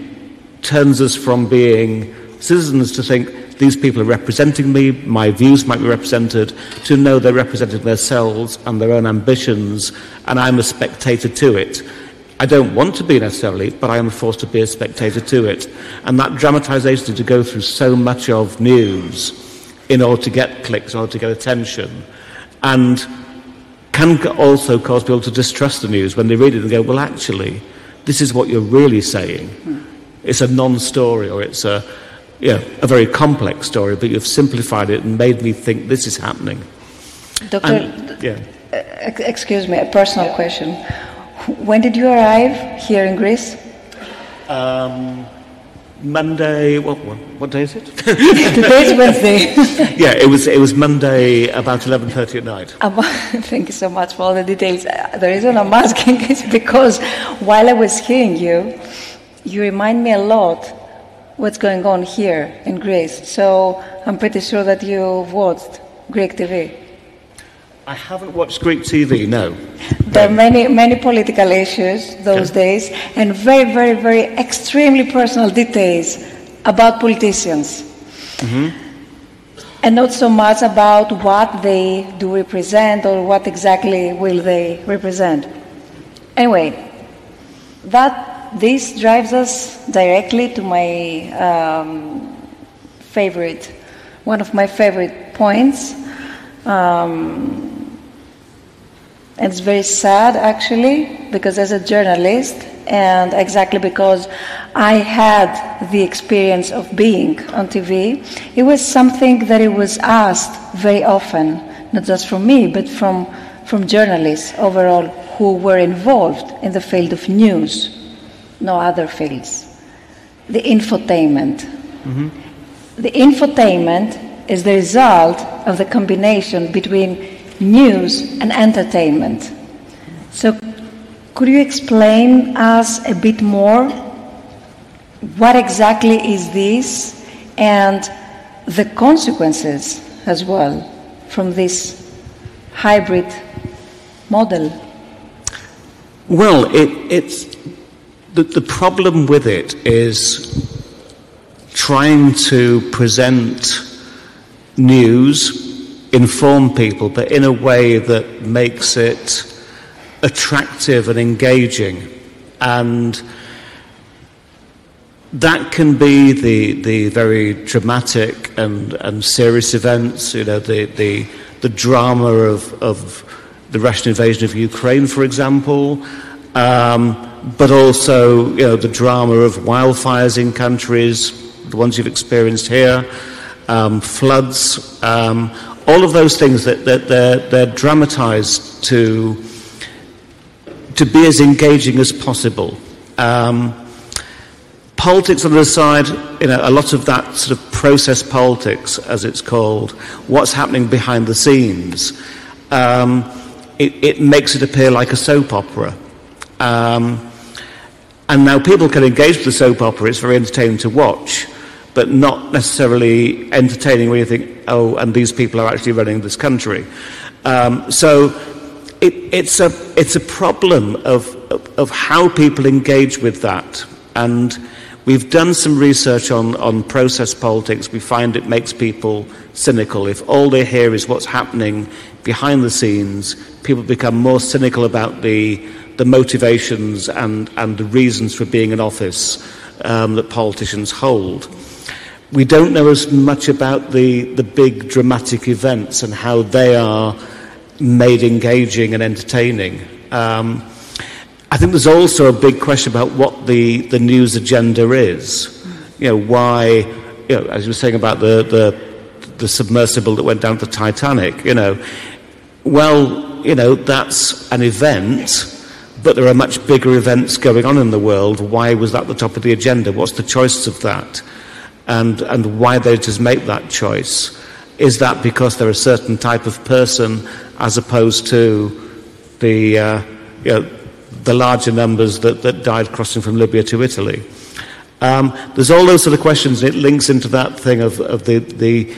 turns us from being citizens to think these people are representing me, my views might be represented, to know they're representing themselves and their own ambitions, and I'm a spectator to it. I don't want to be necessarily, but I am forced to be a spectator to it. And that dramatisation to go through so much of news in order to get clicks, in order to get attention, and can also cause people to distrust the news when they read it and go, well, actually, this is what you're really saying. It's a non-story, or it's a, you know, a very complex story, but you've simplified it and made me think this is happening. Doctor, and, yeah. Excuse me, a personal yeah. question. When did you arrive here in Greece? Um, Monday. What, what what day is it? Today's Wednesday. yeah, it was it was Monday about eleven thirty at night. Um, thank you so much for all the details. The reason I'm asking is because while I was hearing you, you remind me a lot what's going on here in Greece. So I'm pretty sure that you've watched Greek T V. I haven't watched Greek T V, no. There are many, many political issues those okay. days, and very, very, very extremely personal details about politicians. Mm-hmm. And not so much about what they do represent or what exactly will they represent. Anyway, that this drives us directly to my um, favorite, one of my favorite points. Um, And it's very sad, actually, because as a journalist, and exactly because I had the experience of being on T V, it was something that it was asked very often, not just from me, but from, from journalists overall who were involved in the field of news, no other fields. The infotainment. Mm-hmm. The infotainment is the result of the combination between news and entertainment. So Could you explain us a bit more what exactly is this and the consequences as well from this hybrid model? Well, it, it's the, the problem with it is trying to present news, inform people, but in a way that makes it attractive and engaging, and that can be the the very dramatic and, and serious events, you know, the the, the drama of, of the Russian invasion of Ukraine, for example, um, but also, you know, the drama of wildfires in countries, the ones you've experienced here, um, floods, um, all of those things that, that they're, they're dramatized to to be as engaging as possible. Um, politics on the other side, you know, a lot of that sort of process politics, as it's called, what's happening behind the scenes, um, it, it makes it appear like a soap opera. Um, and now people can engage with the soap opera, it's very entertaining to watch, but not necessarily entertaining when you think, oh, and these people are actually running this country. Um, so, It, it's a it's a problem of, of of how people engage with that, and we've done some research on, on process politics. We find it makes people cynical. If all they hear is what's happening behind the scenes, people become more cynical about the the motivations and, and the reasons for being in office um, that politicians hold. We don't know as much about the the big dramatic events and how they are made engaging and entertaining. Um, I think there's also a big question about what the, the news agenda is. You know, why, you know, as you were saying about the, the, the submersible that went down to the Titanic, you know, well, you know, that's an event, but there are much bigger events going on in the world. Why was that the top of the agenda? What's the choice of that? And, and why they just make that choice? Is that because they're a certain type of person as opposed to the uh, you know, the larger numbers that, that died crossing from Libya to Italy? Um, there's all those sort of questions, and it links into that thing of, of the, the,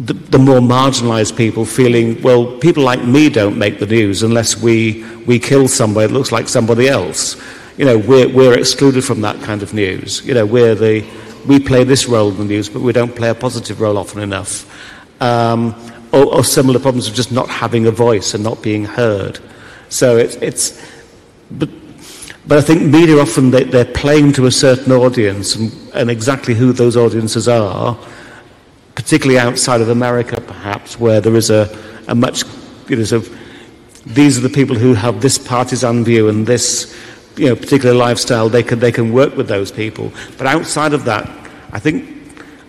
the, the more marginalised people feeling, well, people like me don't make the news unless we, we kill somebody that looks like somebody else. You know, we're, we're excluded from that kind of news. You know, we're the... We play this role in the news, but we don't play a positive role often enough. Um, or, or similar problems of just not having a voice and not being heard. So it's, it's but, but I think media often, they, they're playing to a certain audience, and, and exactly who those audiences are, particularly outside of America, perhaps, where there is a, a much, you know, sort of, these are the people who have this partisan view and this, you know, particular lifestyle, they can they can work with those people. But outside of that, I think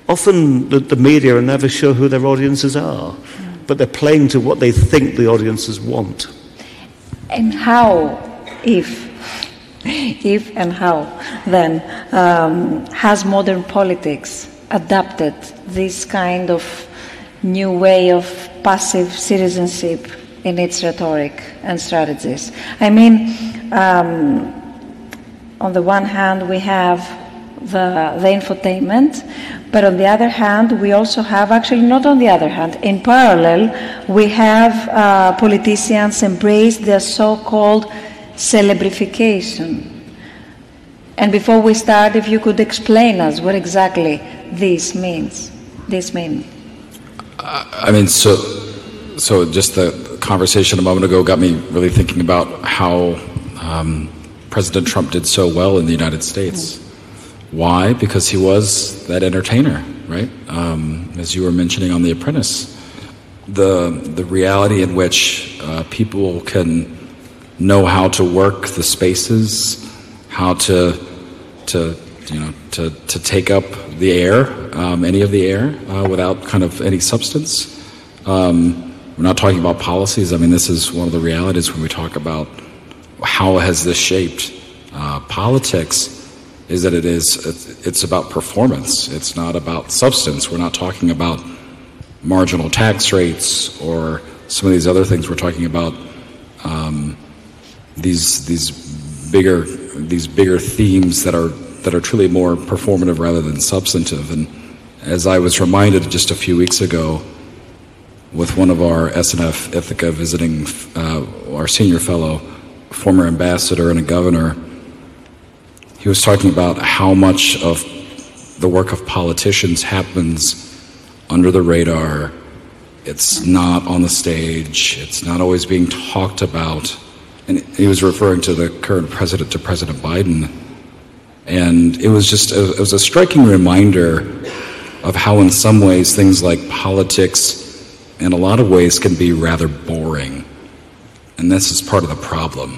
often the, the media are never sure who their audiences are, mm. but they're playing to what they think the audiences want. And how, if, if and how, then, um, has modern politics adapted this kind of new way of passive citizenship in its rhetoric and strategies? I mean, um, on the one hand, we have the, the infotainment, but on the other hand, we also have, actually not on the other hand, in parallel, we have uh, politicians embrace their so-called celebrification. And before we start, if you could explain us what exactly this means, this means. I mean, so, so just the conversation a moment ago got me really thinking about how um, President Trump did so well in the United States. Why? Because he was that entertainer, right? Um, as you were mentioning on The Apprentice, the the reality in which uh, people can know how to work the spaces, how to to you know to to take up the air, um, any of the air, uh, without kind of any substance. Um, We're not talking about policies. I mean, this is one of the realities when we talk about how has this shaped uh, politics, is that it is, it's, it's about performance. It's not about substance. We're not talking about marginal tax rates or some of these other things. We're talking about um, these these bigger these bigger themes that are that are truly more performative rather than substantive. And as I was reminded just a few weeks ago with one of our S N F Ithaca visiting, uh, our senior fellow, former ambassador and a governor, he was talking about how much of the work of politicians happens under the radar. It's not on the stage. It's not always being talked about. And he was referring to the current president, to President Biden. And it was just a, it was a striking reminder of how in some ways things like politics in a lot of ways can be rather boring. And this is part of the problem.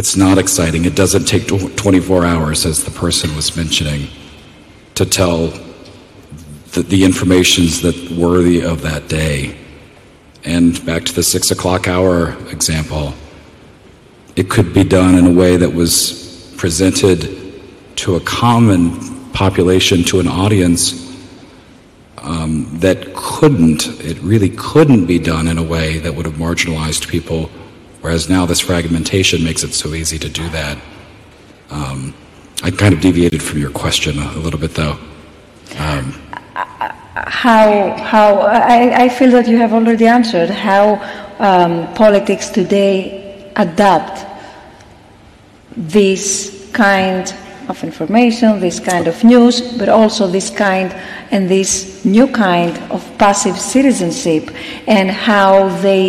It's not exciting. It doesn't take twenty-four hours, as the person was mentioning, to tell the, the informations that worthy of that day. And back to the six o'clock hour example, it could be done in a way that was presented to a common population, to an audience, um, that couldn't, it really couldn't be done in a way that would have marginalized people, whereas now this fragmentation makes it so easy to do that. Um, I kind of deviated from your question a, a little bit, though. Um, How, how I, I feel that you have already answered how um, politics today adapt this kind of information, this kind of news, but also this kind and this new kind of passive citizenship, and how they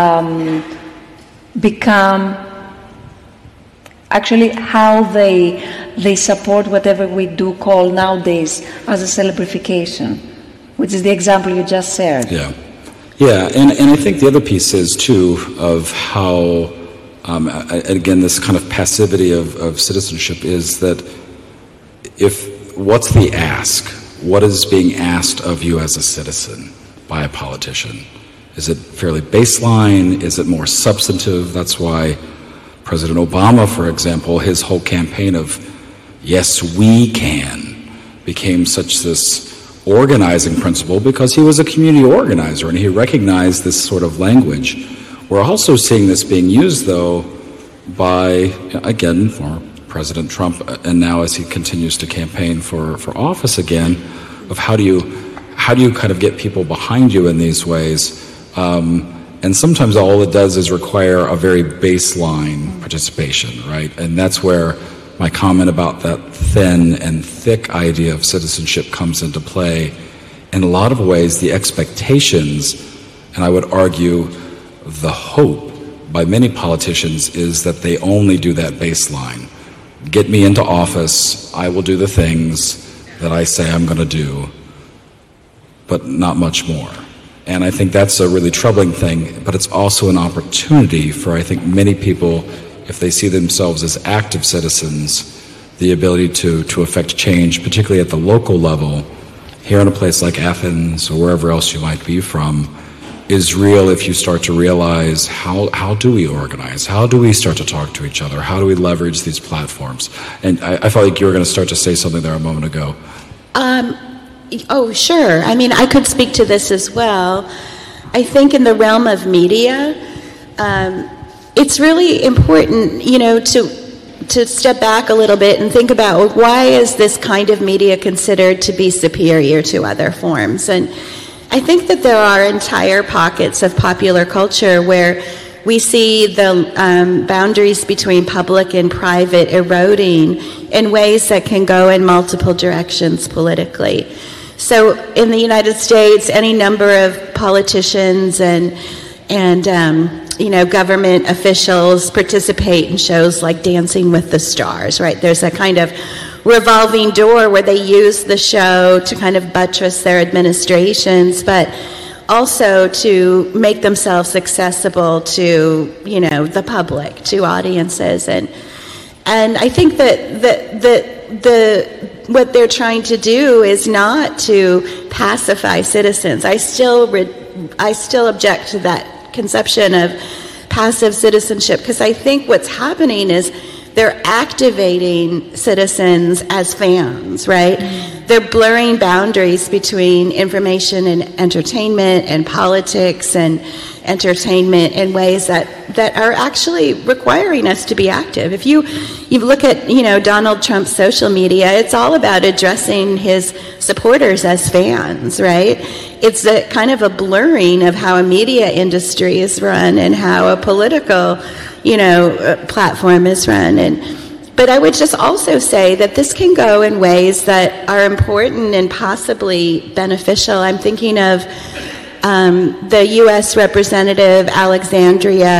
um, become, actually how they, they support whatever we do call nowadays as a celebrification, which is the example you just shared. Yeah, yeah, and, and I think the other piece is, too, of how, um, again, this kind of passivity of, of citizenship is that if, what's the ask? What is being asked of you as a citizen by a politician? Is it fairly baseline? Is it more substantive? That's why President Obama, for example, his whole campaign of, yes, we can, became such this organizing principle, because he was a community organizer and he recognized this sort of language. We're also seeing this being used, though, by, again, former President Trump, and now as he continues to campaign for, for office again, of how do you how do you kind of get people behind you in these ways? Um, and sometimes all it does is require a very baseline participation, right? And that's where my comment about that thin and thick idea of citizenship comes into play. In a lot of ways, the expectations, and I would argue the hope by many politicians, is that they only do that baseline. Get me into office, I will do the things that I say I'm going to do, but not much more. And I think that's a really troubling thing, but it's also an opportunity for, I think, many people, if they see themselves as active citizens, the ability to, to affect change, particularly at the local level, here in a place like Athens or wherever else you might be from, is real if you start to realize how, how do we organize? How do we start to talk to each other? How do we leverage these platforms? And I, I felt like you were going to start to say something there a moment ago. Um, oh, sure. I mean, I could speak to this as well. I think in the realm of media, um, it's really important, you know, to to step back a little bit and think about, well, why is this kind of media considered to be superior to other forms? And I think that there are entire pockets of popular culture where we see the um, boundaries between public and private eroding in ways that can go in multiple directions politically. So in the United States, any number of politicians and and um, you know, government officials participate in shows like Dancing with the Stars, right? There's a kind of revolving door where they use the show to kind of buttress their administrations, but also to make themselves accessible to, you know, the public, to audiences. And and I think that the, the, the, what they're trying to do is not to pacify citizens. I still re- I still object to that conception of passive citizenship, because I think what's happening is they're activating citizens as fans, right? Mm-hmm. They're blurring boundaries between information and entertainment and politics and entertainment in ways that, that are actually requiring us to be active. If you, you look at, you know, Donald Trump's social media, it's all about addressing his supporters as fans, right? It's a kind of a blurring of how a media industry is run and how a political, you know, platform is run. And but I would just also say that this can go in ways that are important and possibly beneficial. I'm thinking of Um, the U S Representative Alexandria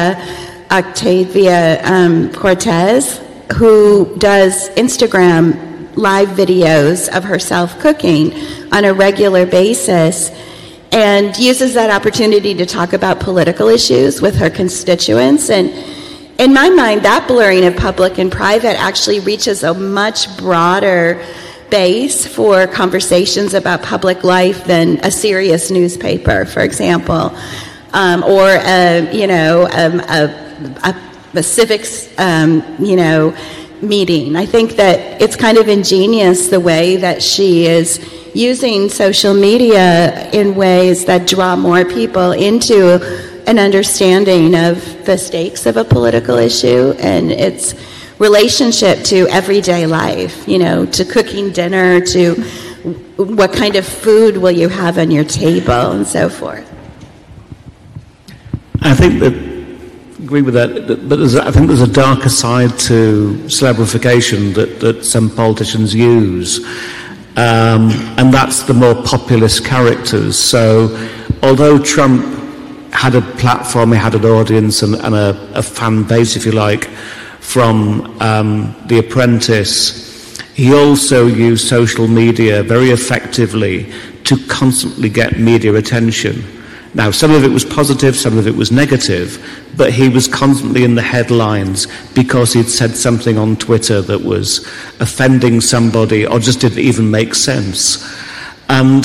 Octavia um, Cortez, who does Instagram live videos of herself cooking on a regular basis and uses that opportunity to talk about political issues with her constituents. And in my mind, that blurring of public and private actually reaches a much broader base for conversations about public life than a serious newspaper, for example, um, or a, you know, um, a, a, a civics, um, you know, meeting. I think that it's kind of ingenious the way that she is using social media in ways that draw more people into an understanding of the stakes of a political issue and its relationship to everyday life, you know, to cooking dinner, to what kind of food will you have on your table, and so forth. I think that, agree with that, but there's, I think there's a darker side to celebrification that, that some politicians use, um, and that's the more populist characters. So, although Trump had a platform, he had an audience and, and a, a fan base, if you like, from um, The Apprentice, he also used social media very effectively to constantly get media attention. Now, some of it was positive, some of it was negative, but he was constantly in the headlines because he'd said something on Twitter that was offending somebody or just didn't even make sense. And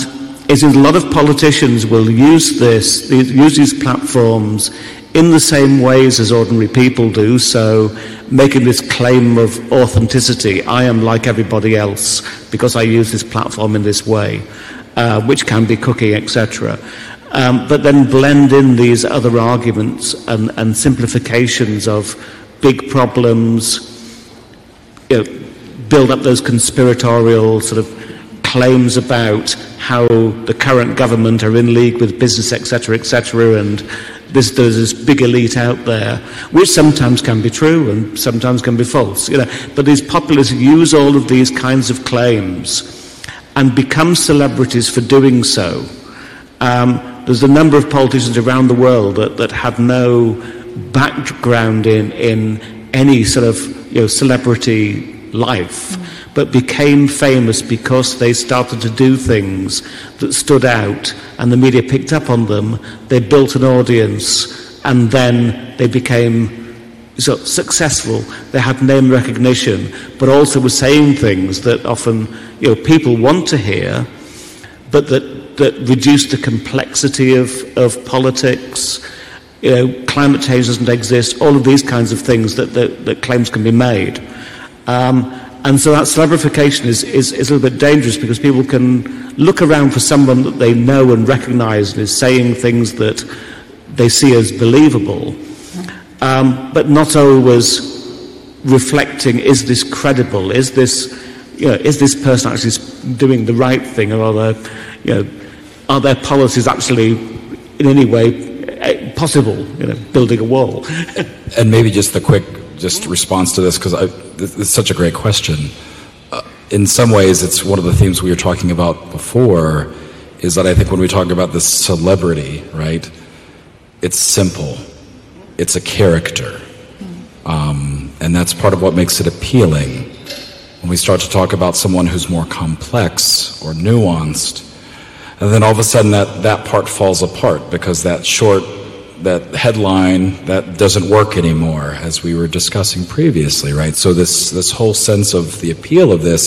it is a lot of politicians will use this, they use these platforms in the same ways as ordinary people do, so making this claim of authenticity, I am like everybody else because I use this platform in this way, uh, which can be cooking, et cetera. Um, but then blend in these other arguments and, and simplifications of big problems, you know, build up those conspiratorial sort of claims about how the current government are in league with business, et cetera, et cetera, and This, there's this big elite out there, which sometimes can be true and sometimes can be false, you know. But these populists use all of these kinds of claims and become celebrities for doing so. Um, there's a number of politicians around the world that, that have no background in, in any sort of, you know, celebrity life, mm-hmm. but became famous because they started to do things that stood out and the media picked up on them. They built an audience and then they became so successful. They had name recognition, but also were saying things that often, you know, people want to hear, but that, that reduced the complexity of, of politics. You know, climate change doesn't exist, all of these kinds of things that, that, that claims can be made. Um, and so that celebrification is, is, is a little bit dangerous because people can look around for someone that they know and recognize and is saying things that they see as believable, um, but not always reflecting, is this credible? Is this, you know, is this person actually doing the right thing, or are, there, you know, are their policies actually in any way possible, you know, building a wall? And maybe just the quick just response to this, because I it's such a great question. Uh, in some ways, it's one of the themes we were talking about before, is that I think when we talk about this celebrity, right, it's simple. It's a character. Um, and that's part of what makes it appealing. When we start to talk about someone who's more complex or nuanced, and then all of a sudden that, that part falls apart because that short, that headline, that doesn't work anymore, as we were discussing previously, right? So this this whole sense of the appeal of this,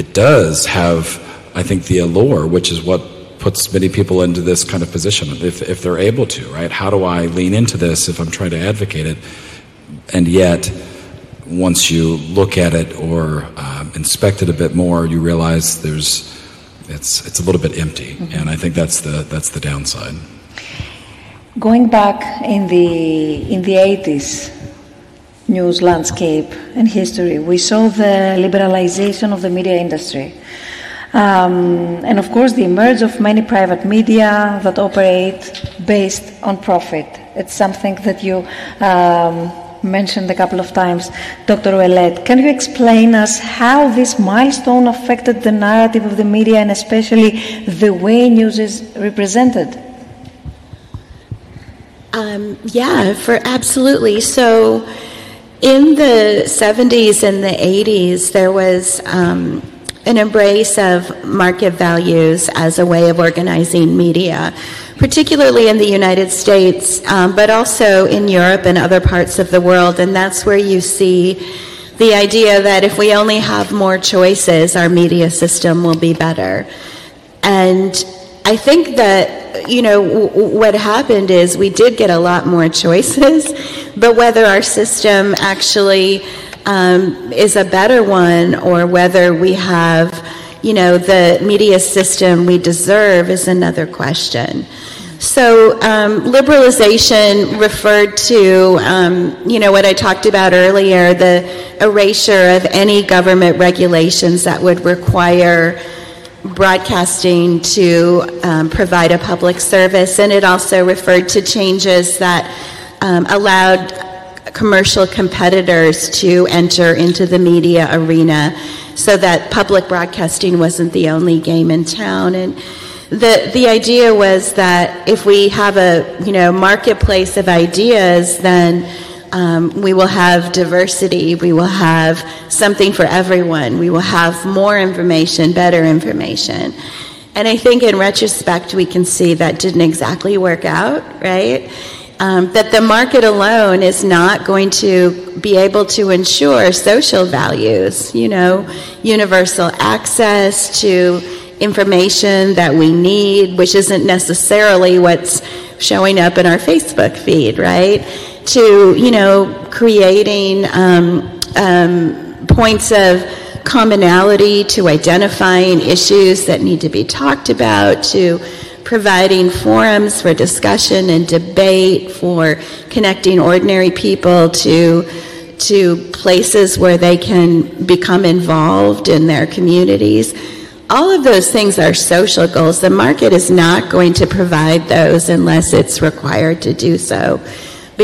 it does have, I think, the allure, which is what puts many people into this kind of position, if if they're able to, right? How do I lean into this if I'm trying to advocate it? And yet, once you look at it or uh, inspect it a bit more, you realize there's it's it's a little bit empty, mm-hmm. and I think that's the that's the downside. Going back in the in the eighties news landscape and history, we saw the liberalization of the media industry. Um, and of course the emergence of many private media that operate based on profit. It's something that you um, mentioned a couple of times, Doctor Ouellette. Can you explain us how this milestone affected the narrative of the media and especially the way news is represented? Um, yeah, for absolutely. So in the seventies and the eighties, there was um, an embrace of market values as a way of organizing media, particularly in the United States, um, but also in Europe and other parts of the world. And that's where you see the idea that if we only have more choices, our media system will be better. And I think that, you know, w- what happened is we did get a lot more choices, but whether our system actually um, is a better one or whether we have, you know, the media system we deserve is another question. So um, liberalization referred to, um, you know, what I talked about earlier, the erasure of any government regulations that would require broadcasting to um, provide a public service, and it also referred to changes that um, allowed commercial competitors to enter into the media arena so that public broadcasting wasn't the only game in town. And the the idea was that if we have a, you know, marketplace of ideas, then Um, we will have diversity, we will have something for everyone, we will have more information, better information. And I think in retrospect we can see that didn't exactly work out, right? Um, that the market alone is not going to be able to ensure social values, you know, universal access to information that we need, which isn't necessarily what's showing up in our Facebook feed, right? To, you know, creating um, um, points of commonality, to identifying issues that need to be talked about, to providing forums for discussion and debate, for connecting ordinary people to to places where they can become involved in their communities. All of those things are social goals. The market is not going to provide those unless it's required to do so.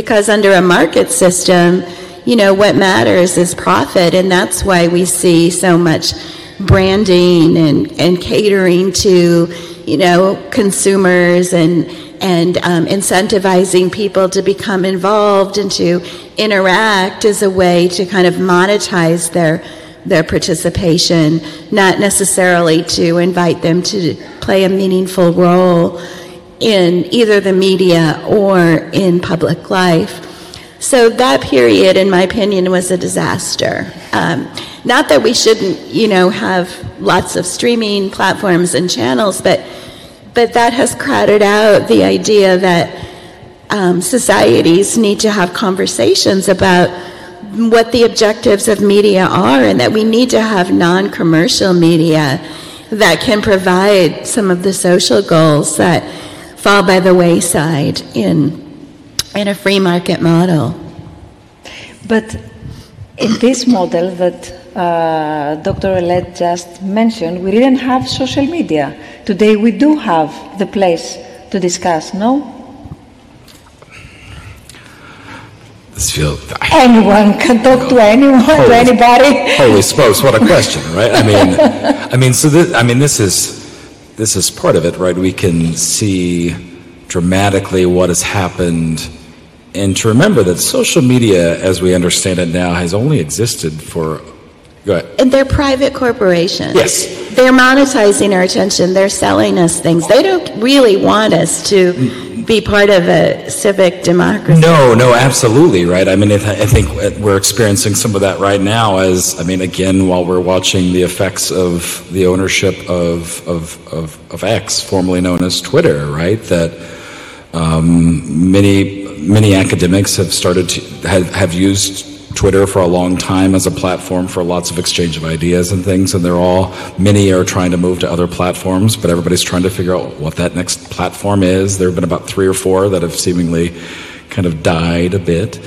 Because under a market system, you know, what matters is profit, and that's why we see so much branding and, and catering to, you know, consumers and and um, incentivizing people to become involved and to interact as a way to kind of monetize their their participation, not necessarily to invite them to play a meaningful role in either the media or in public life. So that period, in my opinion, was a disaster. Um, not that we shouldn't, you know, have lots of streaming platforms and channels, but but that has crowded out the idea that um, societies need to have conversations about what the objectives of media are, and that we need to have non-commercial media that can provide some of the social goals that fall by the wayside in in a free market model. But in this model that uh, Doctor Ouellette just mentioned, we didn't have social media. Today we do have the place to discuss, no? This field, I, anyone can talk you know, to anyone, holy, to anybody. Holy smokes! What a question, right? I mean, I mean, so this, I mean, this is this is part of it, right? We can see dramatically what has happened, and to remember that social media, as we understand it now, has only existed for. Go ahead. And they're private corporations. Yes, they're monetizing our attention. They're selling us things. They don't really want us to. Mm. Be part of a civic democracy. No, no, absolutely, right? I mean, it, I think we're experiencing some of that right now as, I mean, again, while we're watching the effects of the ownership of of, of, of X, formerly known as Twitter, right? That um, many many academics have started to, have, have used Twitter for a long time as a platform for lots of exchange of ideas and things, and they're all, many are trying to move to other platforms, but everybody's trying to figure out what that next platform is. There have been about three or four that have seemingly kind of died a bit.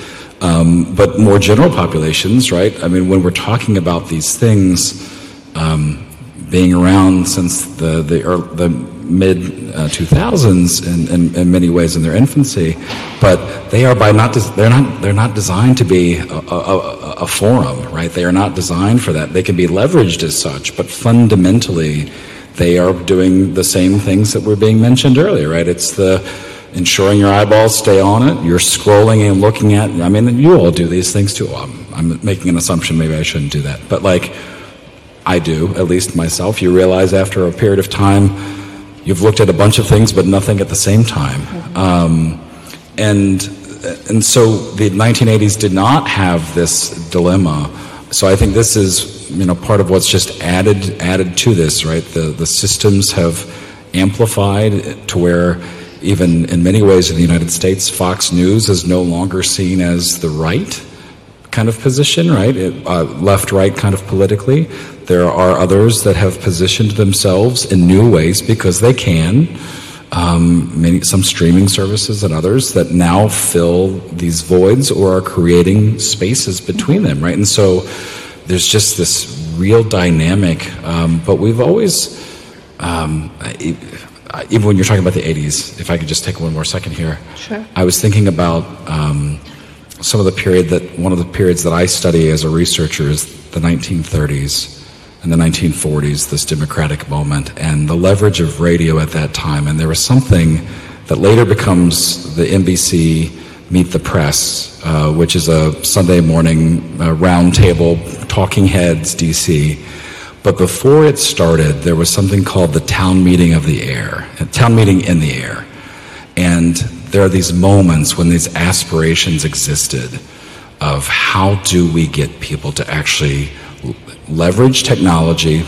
Um, but more general populations, right? I mean, when we're talking about these things um, being around since the, the, early, the mid uh, two thousands in, in, in many ways in their infancy, but they are by not des- they're not they're not designed to be a, a, a forum, right? They are not designed for that. They can be leveraged as such, but fundamentally, they are doing the same things that were being mentioned earlier, right? It's the ensuring your eyeballs stay on it. You're scrolling and looking at, I mean, you all do these things too. I'm, I'm making an assumption, maybe I shouldn't do that. But like, I do, at least myself. You realize after a period of time, you've looked at a bunch of things, but nothing at the same time. Um, and and so the nineteen eighties did not have this dilemma. So I think this is, you know, part of what's just added added to this, right? The the systems have amplified to where even in many ways in the United States, Fox News is no longer seen as the right kind of position, right? It, uh, left-right kind of politically. There are others that have positioned themselves in new ways because they can. Um, many, some streaming services and others that now fill these voids or are creating spaces between them, right? And so there's just this real dynamic, um, but we've always... Um, it, even when you're talking about the eighties, if I could just take one more second here. Sure. I was thinking about um, some of the period that, one of the periods that I study as a researcher is the nineteen thirties and the nineteen forties, this democratic moment, and the leverage of radio at that time. And there was something that later becomes the N B C Meet the Press, uh, which is a Sunday morning uh, round table, talking heads, D C, but before it started, there was something called the town meeting of the air, a town meeting in the air. And there are these moments when these aspirations existed of how do we get people to actually leverage technology,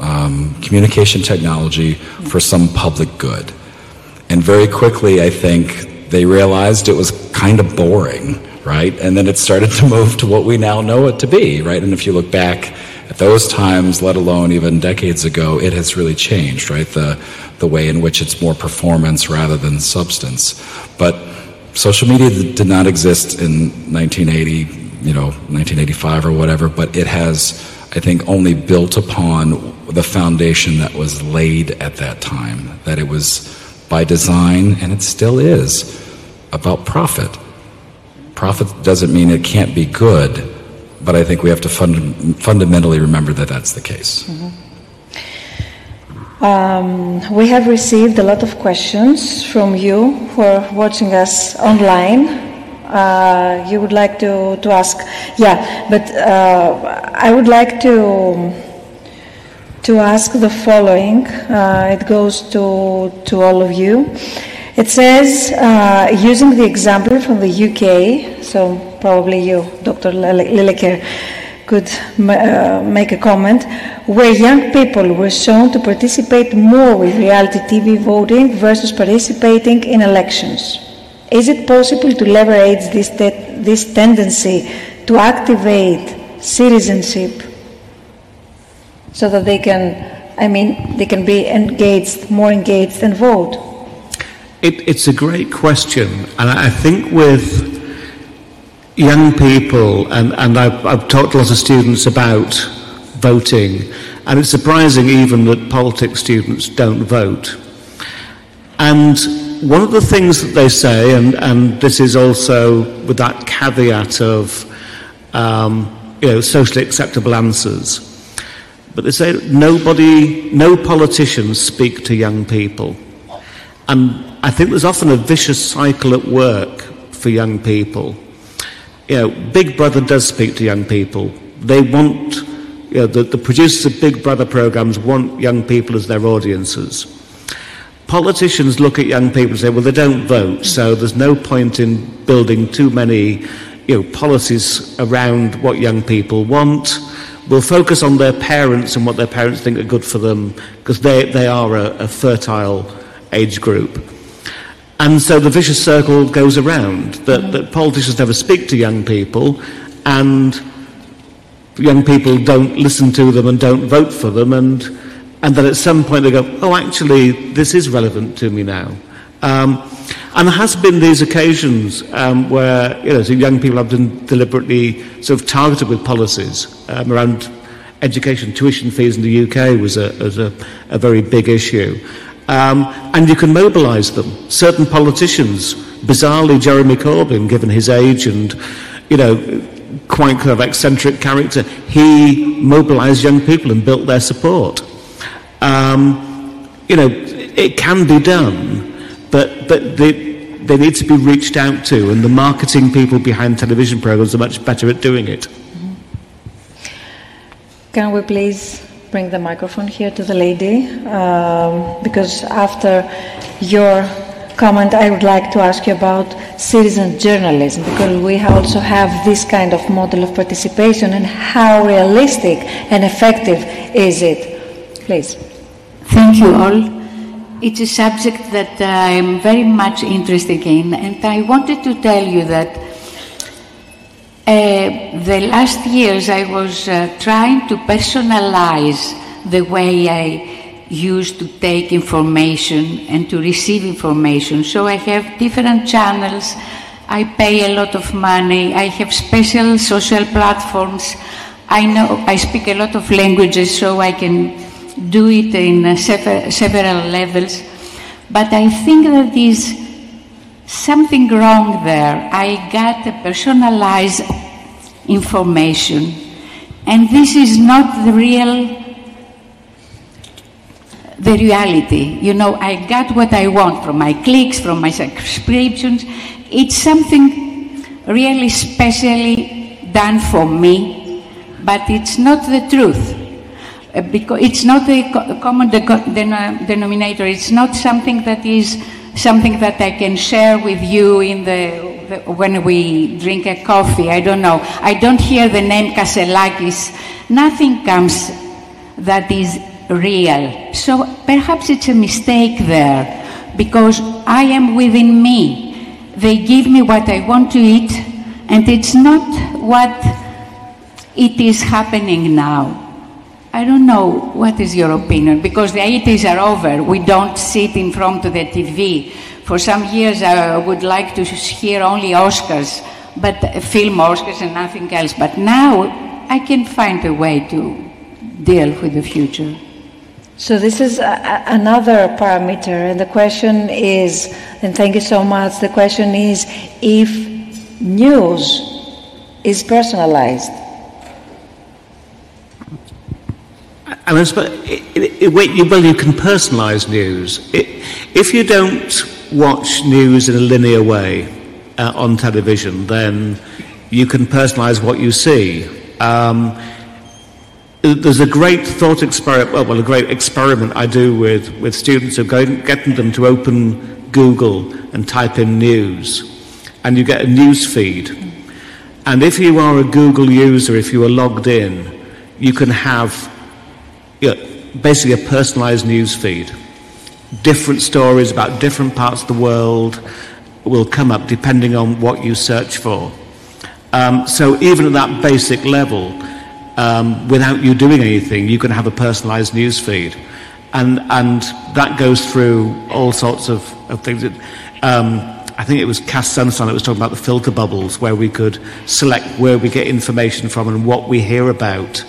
um, communication technology for some public good. And very quickly, I think they realized it was kind of boring, right? And then it started to move to what we now know it to be, right? And if you look back, at those times, let alone even decades ago, it has really changed, right? The the way in which it's more performance rather than substance. But social media did not exist in nineteen eighty, you know, nineteen eighty-five or whatever, but it has, I think, only built upon the foundation that was laid at that time, that it was by design, and it still is, about profit. Profit doesn't mean it can't be good, but I think we have to fund- fundamentally remember that that's the case. Mm-hmm. Um, we have received a lot of questions from you who are watching us online. Uh, you would like to, to ask, yeah, but uh, I would like to to ask the following. Uh, it goes to to all of you. It says, uh, using the example from the U K, so probably you, Doctor Lilleker, could uh, make a comment, where young people were shown to participate more with reality T V voting versus participating in elections. Is it possible to leverage this te- this tendency to activate citizenship so that they can, I mean, they can be engaged, more engaged and vote? It, it's a great question, and I think with young people, and, and I've, I've talked to lots of students about voting, and it's surprising even that politics students don't vote. And one of the things that they say, and, and this is also with that caveat of um, you know, socially acceptable answers, but they say nobody, no politicians speak to young people. And I think there's often a vicious cycle at work for young people. You know, Big Brother does speak to young people. They want, you know, the, the producers of Big Brother programs want young people as their audiences. Politicians look at young people and say, well, they don't vote, so there's no point in building too many, you know, policies around what young people want. We'll focus on their parents and what their parents think are good for them, because they, they are a, a fertile age group. And so the vicious circle goes around, that, that politicians never speak to young people, and young people don't listen to them and don't vote for them, and and then at some point they go, oh, actually, this is relevant to me now. Um, and there has been these occasions um, where, you know, so young people have been deliberately sort of targeted with policies um, around education. Tuition fees in the U K was a, was a, a very big issue. Um, and you can mobilise them. Certain politicians, bizarrely Jeremy Corbyn, given his age and, you know, quite kind of eccentric character, he mobilised young people and built their support. Um, you know, it can be done, but but they they need to be reached out to, and the marketing people behind television programmes are much better at doing it. Mm-hmm. Can we please bring the microphone here to the lady? Um, because after your comment, I would like to ask you about citizen journalism, because we also have this kind of model of participation, and how realistic and effective is it? Please. Thank you all. It's a subject that I am very much interested in, and I wanted to tell you that uh, the last years I was uh, trying to personalize the way I used to take information and to receive information. So I have different channels, I pay a lot of money, I have special social platforms, I know I speak a lot of languages, so I can do it in several levels, but I think that there's something wrong there. I got a personalized information, and this is not the real, the reality. You know, I got what I want from my clicks, from my subscriptions. It's something really specially done for me, but it's not the truth. Because it's not a common denominator. It's not something that is something that I can share with you in the, the when we drink a coffee. I don't know. I don't hear the name Kasselakis. Nothing comes that is real. So perhaps it's a mistake there, because I am within me. They give me what I want to eat, and it's not what it is happening now. I don't know what is your opinion, because the eighties are over. We don't sit in front of the T V. For some years I would like to hear only Oscars, but film Oscars and nothing else. But now I can find a way to deal with the future. So this is a, another parameter, and the question is, and thank you so much, the question is if news is personalized. And I suppose, it, it, wait, you, well, you can personalise news. It, if you don't watch news in a linear way uh, on television, then you can personalise what you see. Um, there's a great thought experiment, well, well, a great experiment I do with, with students of going, getting them to open Google and type in news, and you get a news feed. And if you are a Google user, if you are logged in, you can have, you know, basically a personalised news feed. Different stories about different parts of the world will come up depending on what you search for. Um, so even at that basic level, um, without you doing anything, you can have a personalised news feed. And and that goes through all sorts of, of things. It, um, I think it was Cass Sanson that was talking about the filter bubbles, where we could select where we get information from and what we hear about.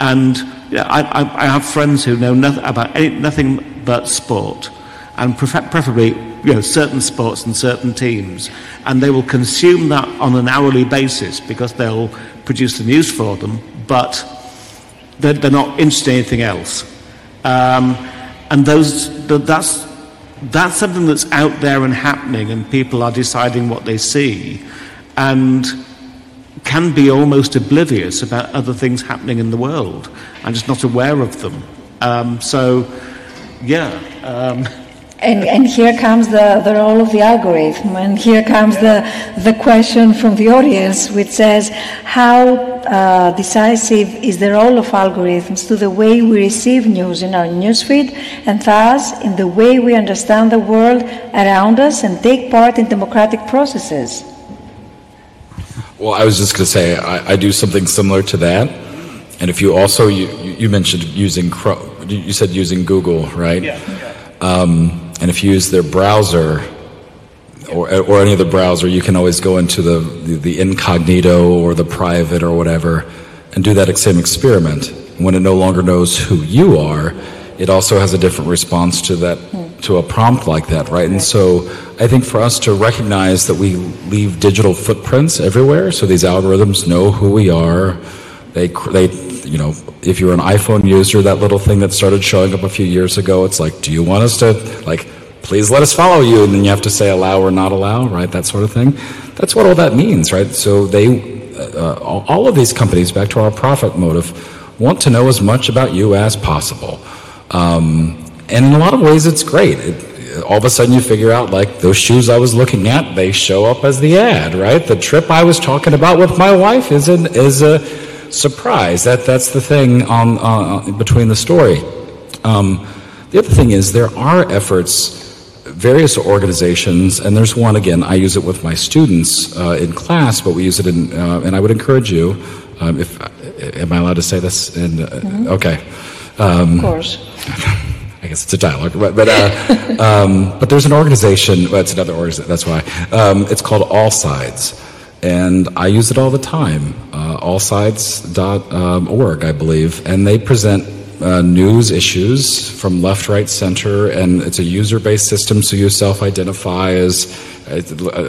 And you know, I, I, I have friends who know nothing about any, nothing but sport, and pref- preferably you know certain sports and certain teams, and they will consume that on an hourly basis because they'll produce the news for them, but they're, they're not interested in anything else. Um, and those the, that's that's something that's out there and happening, and people are deciding what they see, and can be almost oblivious about other things happening in the world and just not aware of them. Um, so, yeah. Um. And, and here comes the, the role of the algorithm, and here comes the, the question from the audience, which says, how uh, decisive is the role of algorithms to the way we receive news in our newsfeed, and thus in the way we understand the world around us and take part in democratic processes? Well, I was just going to say, I, I do something similar to that. And if you also, you, you mentioned using Chrome, you said using Google, right? Yeah. Um, and if you use their browser or, or any other browser, you can always go into the, the, the incognito or the private or whatever and do that same experiment. When it no longer knows who you are, it also has a different response to that, to a prompt like that, right? And so I think for us to recognize that we leave digital footprints everywhere, so these algorithms know who we are. They, they, you know, if you're an iPhone user, that little thing that started showing up a few years ago, it's like, do you want us to, like, please let us follow you? And then you have to say allow or not allow, right? That sort of thing. That's what all that means, right? So they, uh, all of these companies, back to our profit motive, want to know as much about you as possible. Um, and in a lot of ways, it's great. It, all of a sudden, you figure out, like, those shoes I was looking at, they show up as the ad, right? The trip I was talking about with my wife is an, is a, surprise. That that's the thing on uh, between the story. Um, the other thing is there are efforts, various organizations, and there's one again. I use it with my students uh, in class, but we use it in. Uh, and I would encourage you, um, if am I allowed to say this? And uh, mm-hmm. okay, um, of course. I guess it's a dialogue, but but, uh, um, but there's an organization. Well, it's another organization. That's why um, it's called All Sides. And I use it all the time, uh, all sides dot org, I believe. And they present uh, news issues from left, right, center, and it's a user-based system, so you self-identify as, I,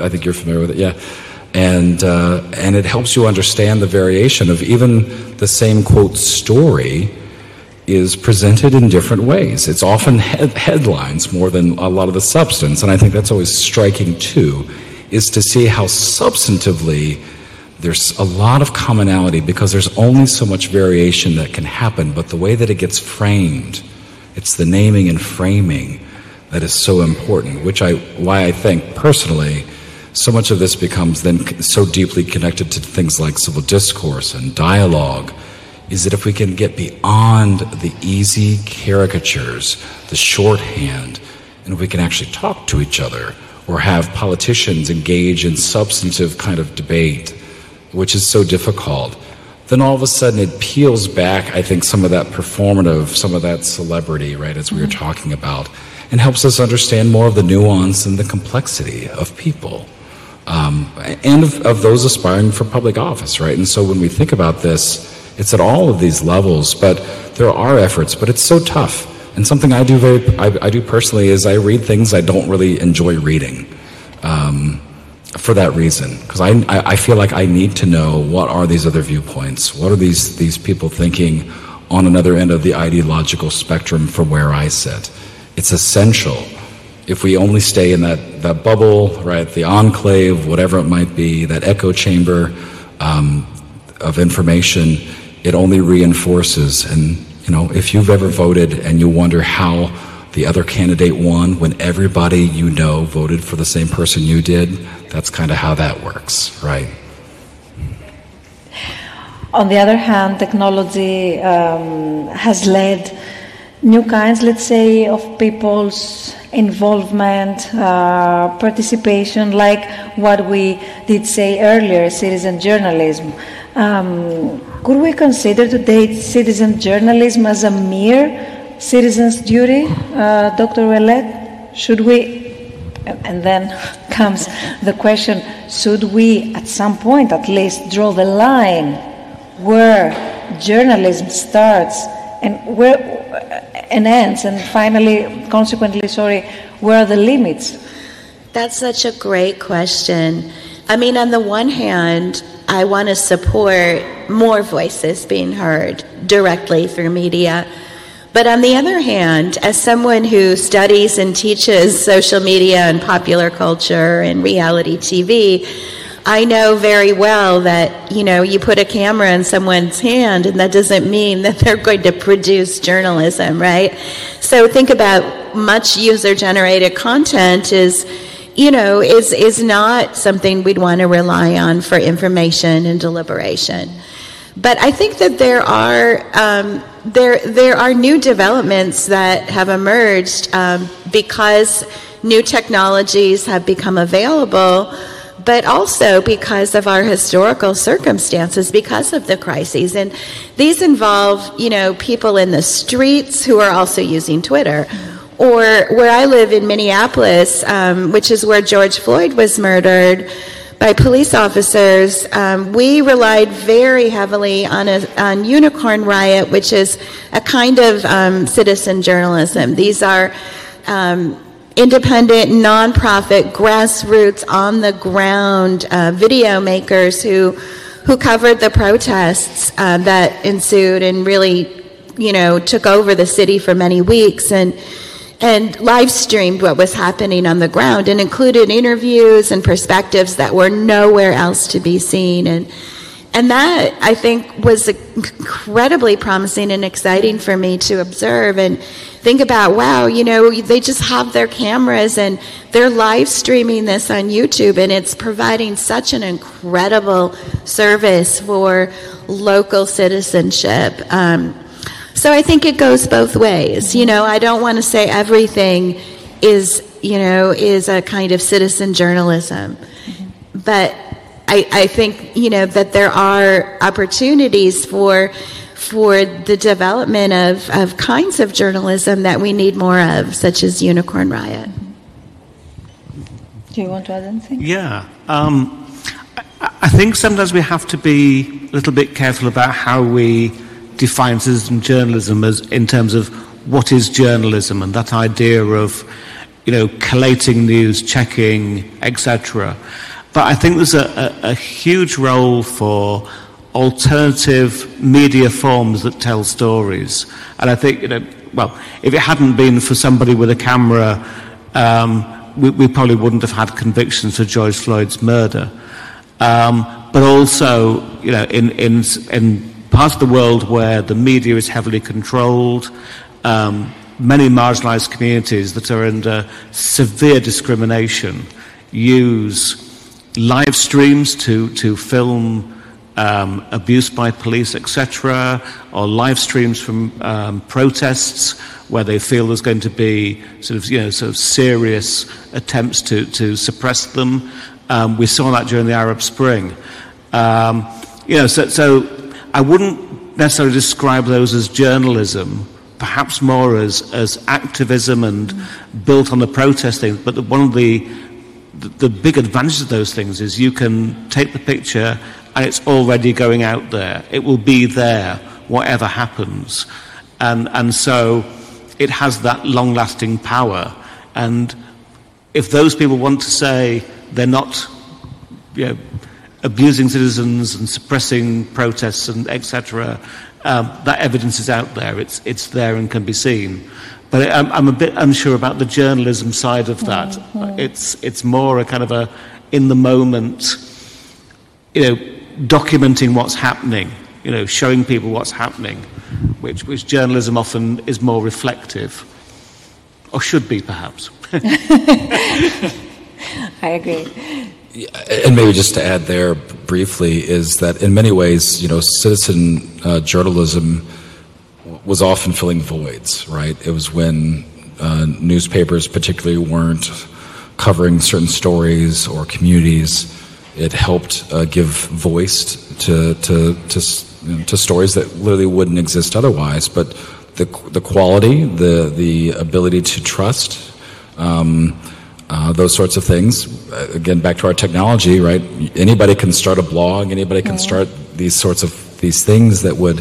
I think you're familiar with it, yeah. And, uh, and it helps you understand the variation of even the same, quote, story is presented in different ways. It's often he- headlines more than a lot of the substance, and I think that's always striking, too. Is to see how substantively there's a lot of commonality because there's only so much variation that can happen, but the way that it gets framed, it's the naming and framing that is so important, which I, why I think personally, so much of this becomes then so deeply connected to things like civil discourse and dialogue, is that if we can get beyond the easy caricatures, the shorthand, and we can actually talk to each other, or have politicians engage in substantive kind of debate, which is so difficult, then all of a sudden it peels back, I think, some of that performative, some of that celebrity, right, as we were talking about, and helps us understand more of the nuance and the complexity of people, um, and of, of those aspiring for public office, right? And so when we think about this, it's at all of these levels, but there are efforts, but it's so tough. And something I do very, I, I do personally is I read things I don't really enjoy reading, um, for that reason. Because I, I feel like I need to know what are these other viewpoints, what are these these people thinking on another end of the ideological spectrum from where I sit. It's essential. If we only stay in that that bubble, right, the enclave, whatever it might be, that echo chamber um, of information, it only reinforces and. You know, if you've ever voted and you wonder how the other candidate won when everybody you know voted for the same person you did, that's kind of how that works, right? On the other hand, technology um, has led new kinds, let's say, of people's involvement, uh, participation, like what we did say earlier, citizen journalism. Um, Could we consider today citizen journalism as a mere citizen's duty, uh, Doctor Ouellette? Should we, and then comes the question, should we at some point at least draw the line where journalism starts and where and ends, and finally, consequently, sorry, where are the limits? That's such a great question. I mean, on the one hand, I want to support more voices being heard directly through media. But on the other hand, as someone who studies and teaches social media and popular culture and reality T V, I know very well that, you know, you put a camera in someone's hand and that doesn't mean that they're going to produce journalism, right? So think about much user-generated content is, you know, is is not something we'd want to rely on for information and deliberation. But I think that there are um, there there are new developments that have emerged um, because new technologies have become available. but also because of our historical circumstances, because of the crises. And these involve, you know, people in the streets who are also using Twitter. Or where I live in Minneapolis, um, which is where George Floyd was murdered by police officers, um, we relied very heavily on a on Unicorn Riot, which is a kind of um, citizen journalism. These are um, independent, nonprofit, grassroots, on the ground uh, video makers who who covered the protests uh, that ensued and really, you know, took over the city for many weeks and. and live streamed what was happening on the ground and included interviews and perspectives that were nowhere else to be seen. And and that, I think, was incredibly promising and exciting for me to observe and think about, wow, you know, they just have their cameras and they're live streaming this on YouTube, and it's providing such an incredible service for local citizenship. Um, So I think it goes both ways. You know, I don't want to say everything is, you know, is a kind of citizen journalism. Mm-hmm. But I, I think, you know, that there are opportunities for for the development of, of kinds of journalism that we need more of, such as Unicorn Riot. Do you want to add anything? Yeah. Um, I, I think sometimes we have to be a little bit careful about how we define citizen journalism as in terms of what is journalism, and that idea of, you know, collating news, checking, et cetera. But I think there's a, a, a huge role for alternative media forms that tell stories. And I think, you know, well, if it hadn't been for somebody with a camera, um, we, we probably wouldn't have had convictions for George Floyd's murder. Um, but also, you know, in in in part of the world where the media is heavily controlled, um, many marginalised communities that are under severe discrimination use live streams to, to film um, abuse by police, et cetera, or live streams from um, protests where they feel there's going to be sort of, you know, sort of serious attempts to, to suppress them. Um, we saw that during the Arab Spring. Um, you know, so... so I wouldn't necessarily describe those as journalism, perhaps more as, as activism and built on the protest thing. But one of the, the the big advantages of those things is you can take the picture and it's already going out there. It will be there, whatever happens. And and so it has that long-lasting power. And if those people want to say they're not, you know, abusing citizens and suppressing protests and et cetera. Um, that evidence is out there. It's it's there and can be seen. But it, I'm, I'm a bit unsure about the journalism side of that. Mm-hmm. It's it's more a kind of a in the moment, you know, documenting what's happening. You know, showing people what's happening, which which journalism often is more reflective, or should be perhaps. I agree. And maybe just to add there briefly is that in many ways, you know, citizen uh, journalism w- was often filling voids, right? It was when uh, newspapers particularly weren't covering certain stories or communities. It helped uh, give voice to to to, you know, to stories that literally wouldn't exist otherwise. But the the quality, the the ability to trust. Um, Uh, those sorts of things. Again, back to our technology, right? Anybody can start a blog. Anybody can start these sorts of these things that would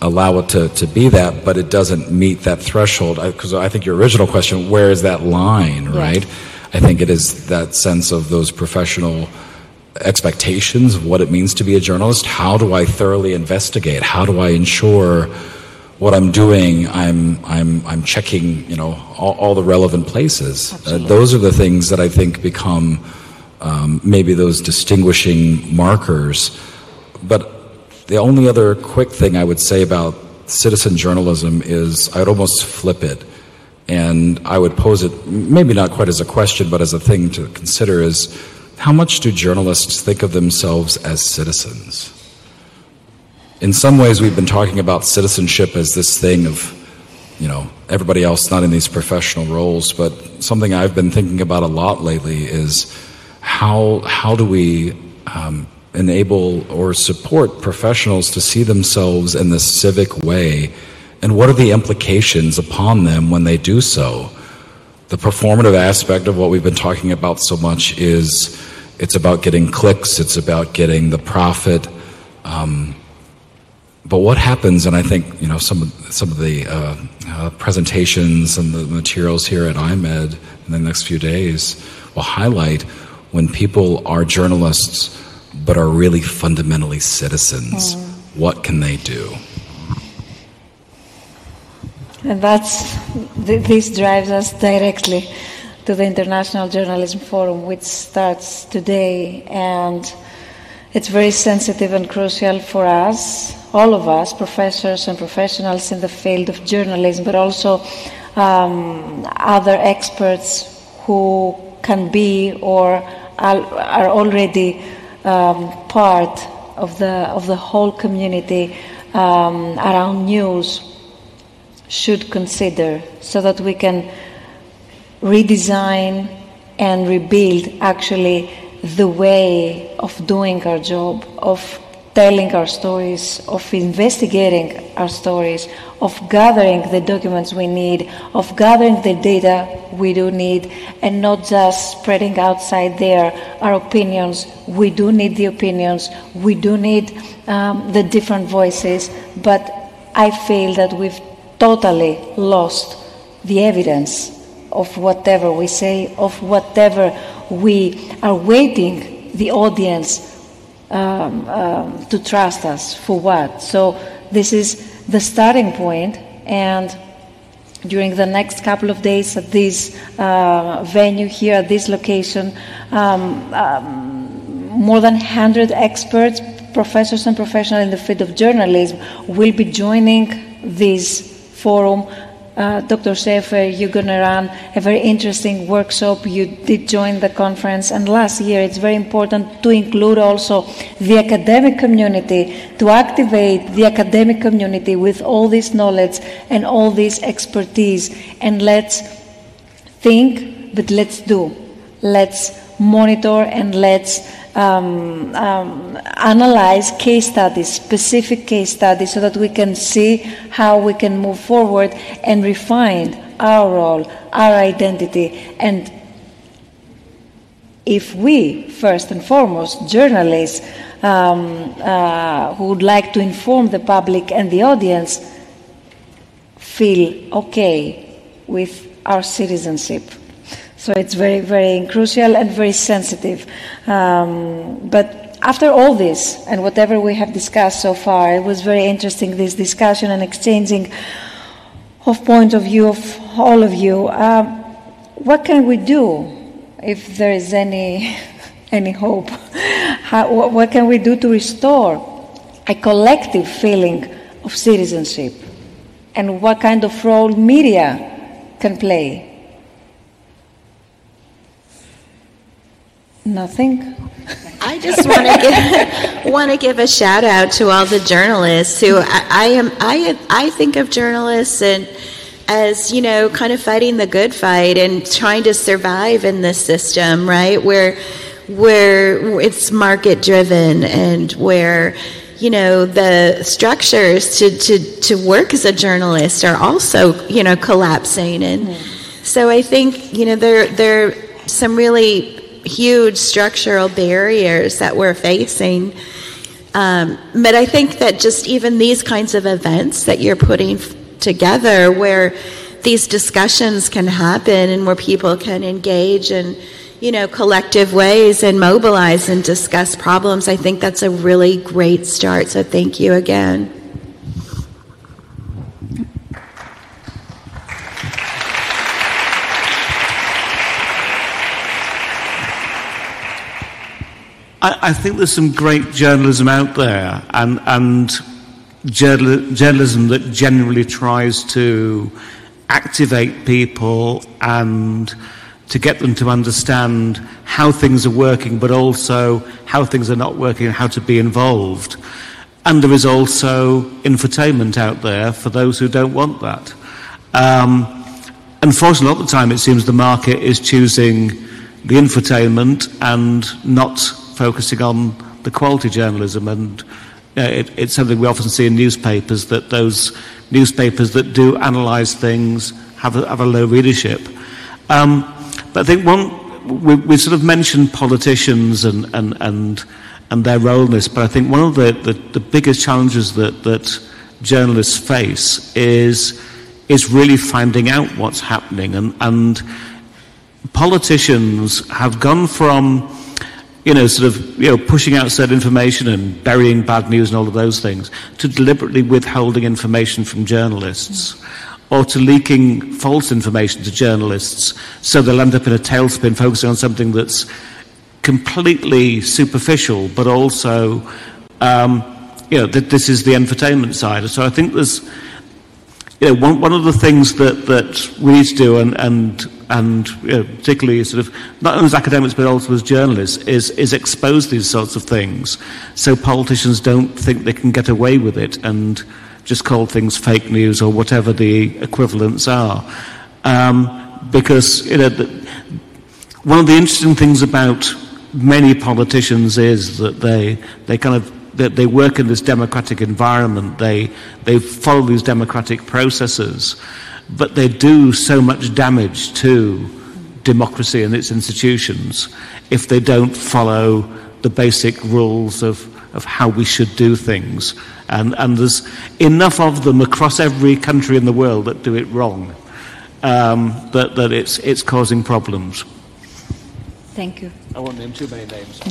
allow it to, to be that, but it doesn't meet that threshold. Because I, I think your original question, where is that line, right? Yeah. I think it is that sense of those professional expectations of what it means to be a journalist. How do I thoroughly investigate? How do I ensure what I'm doing, I'm I'm I'm checking, you know, all, all the relevant places. Uh, those are the things that I think become um, maybe those distinguishing markers. But the only other quick thing I would say about citizen journalism is I would almost flip it, and I would pose it maybe not quite as a question, but as a thing to consider is how much do journalists think of themselves as citizens? In some ways, we've been talking about citizenship as this thing of, you know, everybody else not in these professional roles, but something I've been thinking about a lot lately is how how do we um, enable or support professionals to see themselves in this civic way, and what are the implications upon them when they do so? The performative aspect of what we've been talking about so much is it's about getting clicks, it's about getting the profit. Um, but what happens, and I think you know some of, some of the uh, uh, presentations and the materials here at iMEdD in the next few days will highlight when people are journalists but are really fundamentally citizens. Mm. What can they do? And that's, th- this drives us directly to the International Journalism Forum, which starts today, and it's very sensitive and crucial for us, all of us, professors and professionals in the field of journalism, but also um, other experts who can be or are already um, part of the of the whole community um, around news, should consider, so that we can redesign and rebuild actually the way of doing our job, of telling our stories, of investigating our stories, of gathering the documents we need, of gathering the data we do need, and not just spreading outside there our opinions. We do need the opinions, we do need um, the different voices, but I feel that we've totally lost the evidence of whatever we say, of whatever we are waiting the audience um, um, to trust us for what. So this is the starting point, and during the next couple of days at this uh, venue here, at this location, um, um, more than one hundred experts, professors and professionals in the field of journalism will be joining this forum. Uh, Doctor Schaefer, you're going to run a very interesting workshop. You did join the conference, and last year it's very important to include also the academic community, to activate the academic community with all this knowledge and all this expertise. And let's think, but let's do. Let's monitor and let's Um, um, analyze case studies, specific case studies, so that we can see how we can move forward and refine our role, our identity. And if we, first and foremost, journalists um, uh, who would like to inform the public and the audience, feel okay with our citizenship. So it's very, very crucial and very sensitive. Um, but after all this and whatever we have discussed so far, it was very interesting, this discussion and exchanging of point of view of all of you. Uh, what can we do if there is any, any hope? How, what can we do to restore a collective feeling of citizenship? And what kind of role media can play? Nothing. I just want to give want to give a shout out to all the journalists who I, I am. I I think of journalists and as you know, kind of fighting the good fight and trying to survive in this system, right? Where where it's market driven and where you know the structures to to to work as a journalist are also you know collapsing, and mm. so I think you know there there are some really huge structural barriers that we're facing. Um, but I think that just even these kinds of events that you're putting f- together where these discussions can happen and where people can engage in, you know, collective ways and mobilize and discuss problems, I think that's a really great start. So thank you again. I think there's some great journalism out there, and and journal, journalism that generally tries to activate people and to get them to understand how things are working, but also how things are not working and how to be involved. And there is also infotainment out there for those who don't want that. Um, unfortunately, a lot of the time it seems the market is choosing the infotainment and not focusing on the quality journalism. And uh, it, it's something we often see in newspapers, that those newspapers that do analyse things have a, have a low readership. Um, but I think one, we, we sort of mentioned politicians and, and, and, and their role in this, but I think one of the, the, the biggest challenges that, that journalists face is is really finding out what's happening. And, and politicians have gone from, you know, sort of, you know, pushing out certain information and burying bad news and all of those things, to deliberately withholding information from journalists, or to leaking false information to journalists, so they'll end up in a tailspin focusing on something that's completely superficial, but also, um, you know, that this is the entertainment side. So I think there's, you know, one, one of the things that, that we need to do, and and, and you know, particularly sort of not only as academics but also as journalists, is is expose these sorts of things, so politicians don't think they can get away with it and just call things fake news or whatever the equivalents are. Um, because you know, the, one of the interesting things about many politicians is that they they kind of. That they work in this democratic environment, they they follow these democratic processes, but they do so much damage to democracy and its institutions if they don't follow the basic rules of, of how we should do things. And, and there's enough of them across every country in the world that do it wrong, um, that, that it's, it's causing problems. Thank you. I won't name too many names.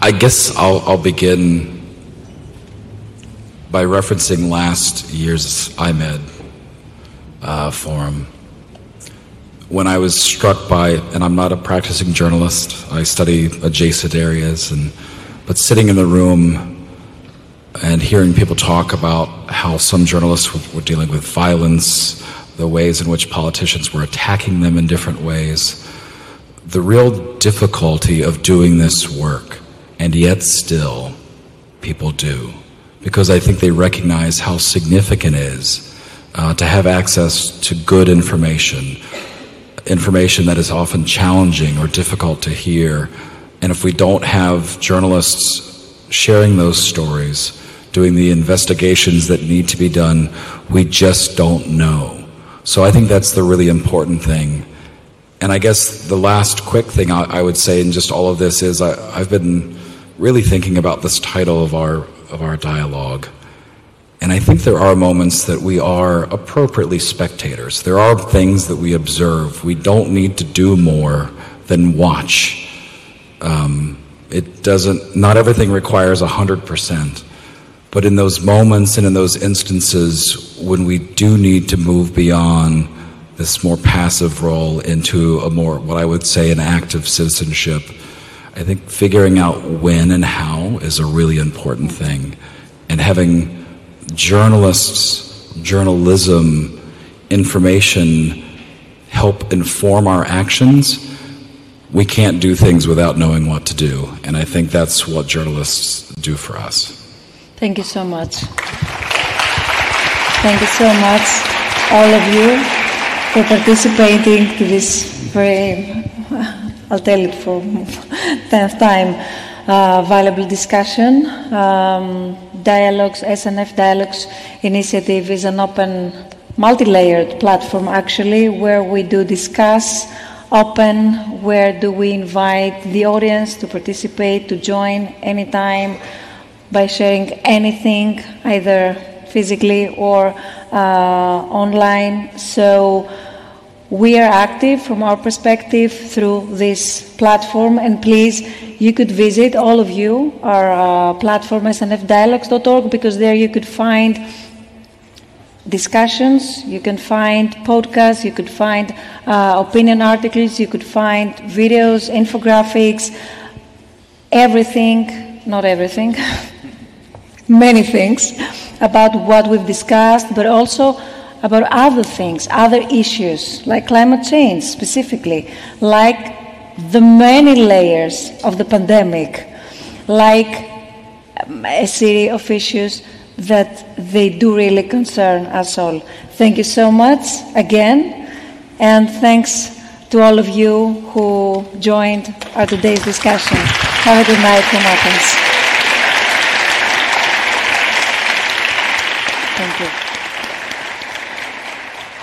I guess I'll, I'll begin by referencing last year's iMEdD uh, forum, when I was struck by, and I'm not a practicing journalist, I study adjacent areas, and but sitting in the room and hearing people talk about how some journalists were, were dealing with violence, the ways in which politicians were attacking them in different ways, the real difficulty of doing this work. And yet still, people do. Because I think they recognize how significant it is uh, to have access to good information, information that is often challenging or difficult to hear. And if we don't have journalists sharing those stories, doing the investigations that need to be done, we just don't know. So I think that's the really important thing. And I guess the last quick thing I, I would say in just all of this is I, I've been really thinking about this title of our of our dialogue. And I think there are moments that we are appropriately spectators. There are things that we observe. We don't need to do more than watch. Um, it doesn't, not everything requires one hundred percent. But in those moments and in those instances when we do need to move beyond this more passive role into a more, what I would say, an active citizenship, I think figuring out when and how is a really important thing. And having journalists, journalism, information help inform our actions, we can't do things without knowing what to do. And I think that's what journalists do for us. Thank you so much. Thank you so much, all of you, for participating to this very, I'll tell it for tenth time, uh, valuable discussion. Um, Dialogues, S N F Dialogues Initiative is an open, multi-layered platform actually, where we do discuss, open, where do we invite the audience to participate, to join anytime by sharing anything, either physically or uh, online. So we are active from our perspective through this platform, and please, you could visit, all of you, our uh, platform S N F dialogues dot org, because there you could find discussions, you can find podcasts, you could find uh, opinion articles, you could find videos, infographics, everything, not everything, many things about what we've discussed, but also about other things, other issues, like climate change specifically, like the many layers of the pandemic, like a series of issues that they do really concern us all. Thank you so much again, and thanks to all of you who joined our today's discussion. Have a good night from Athens.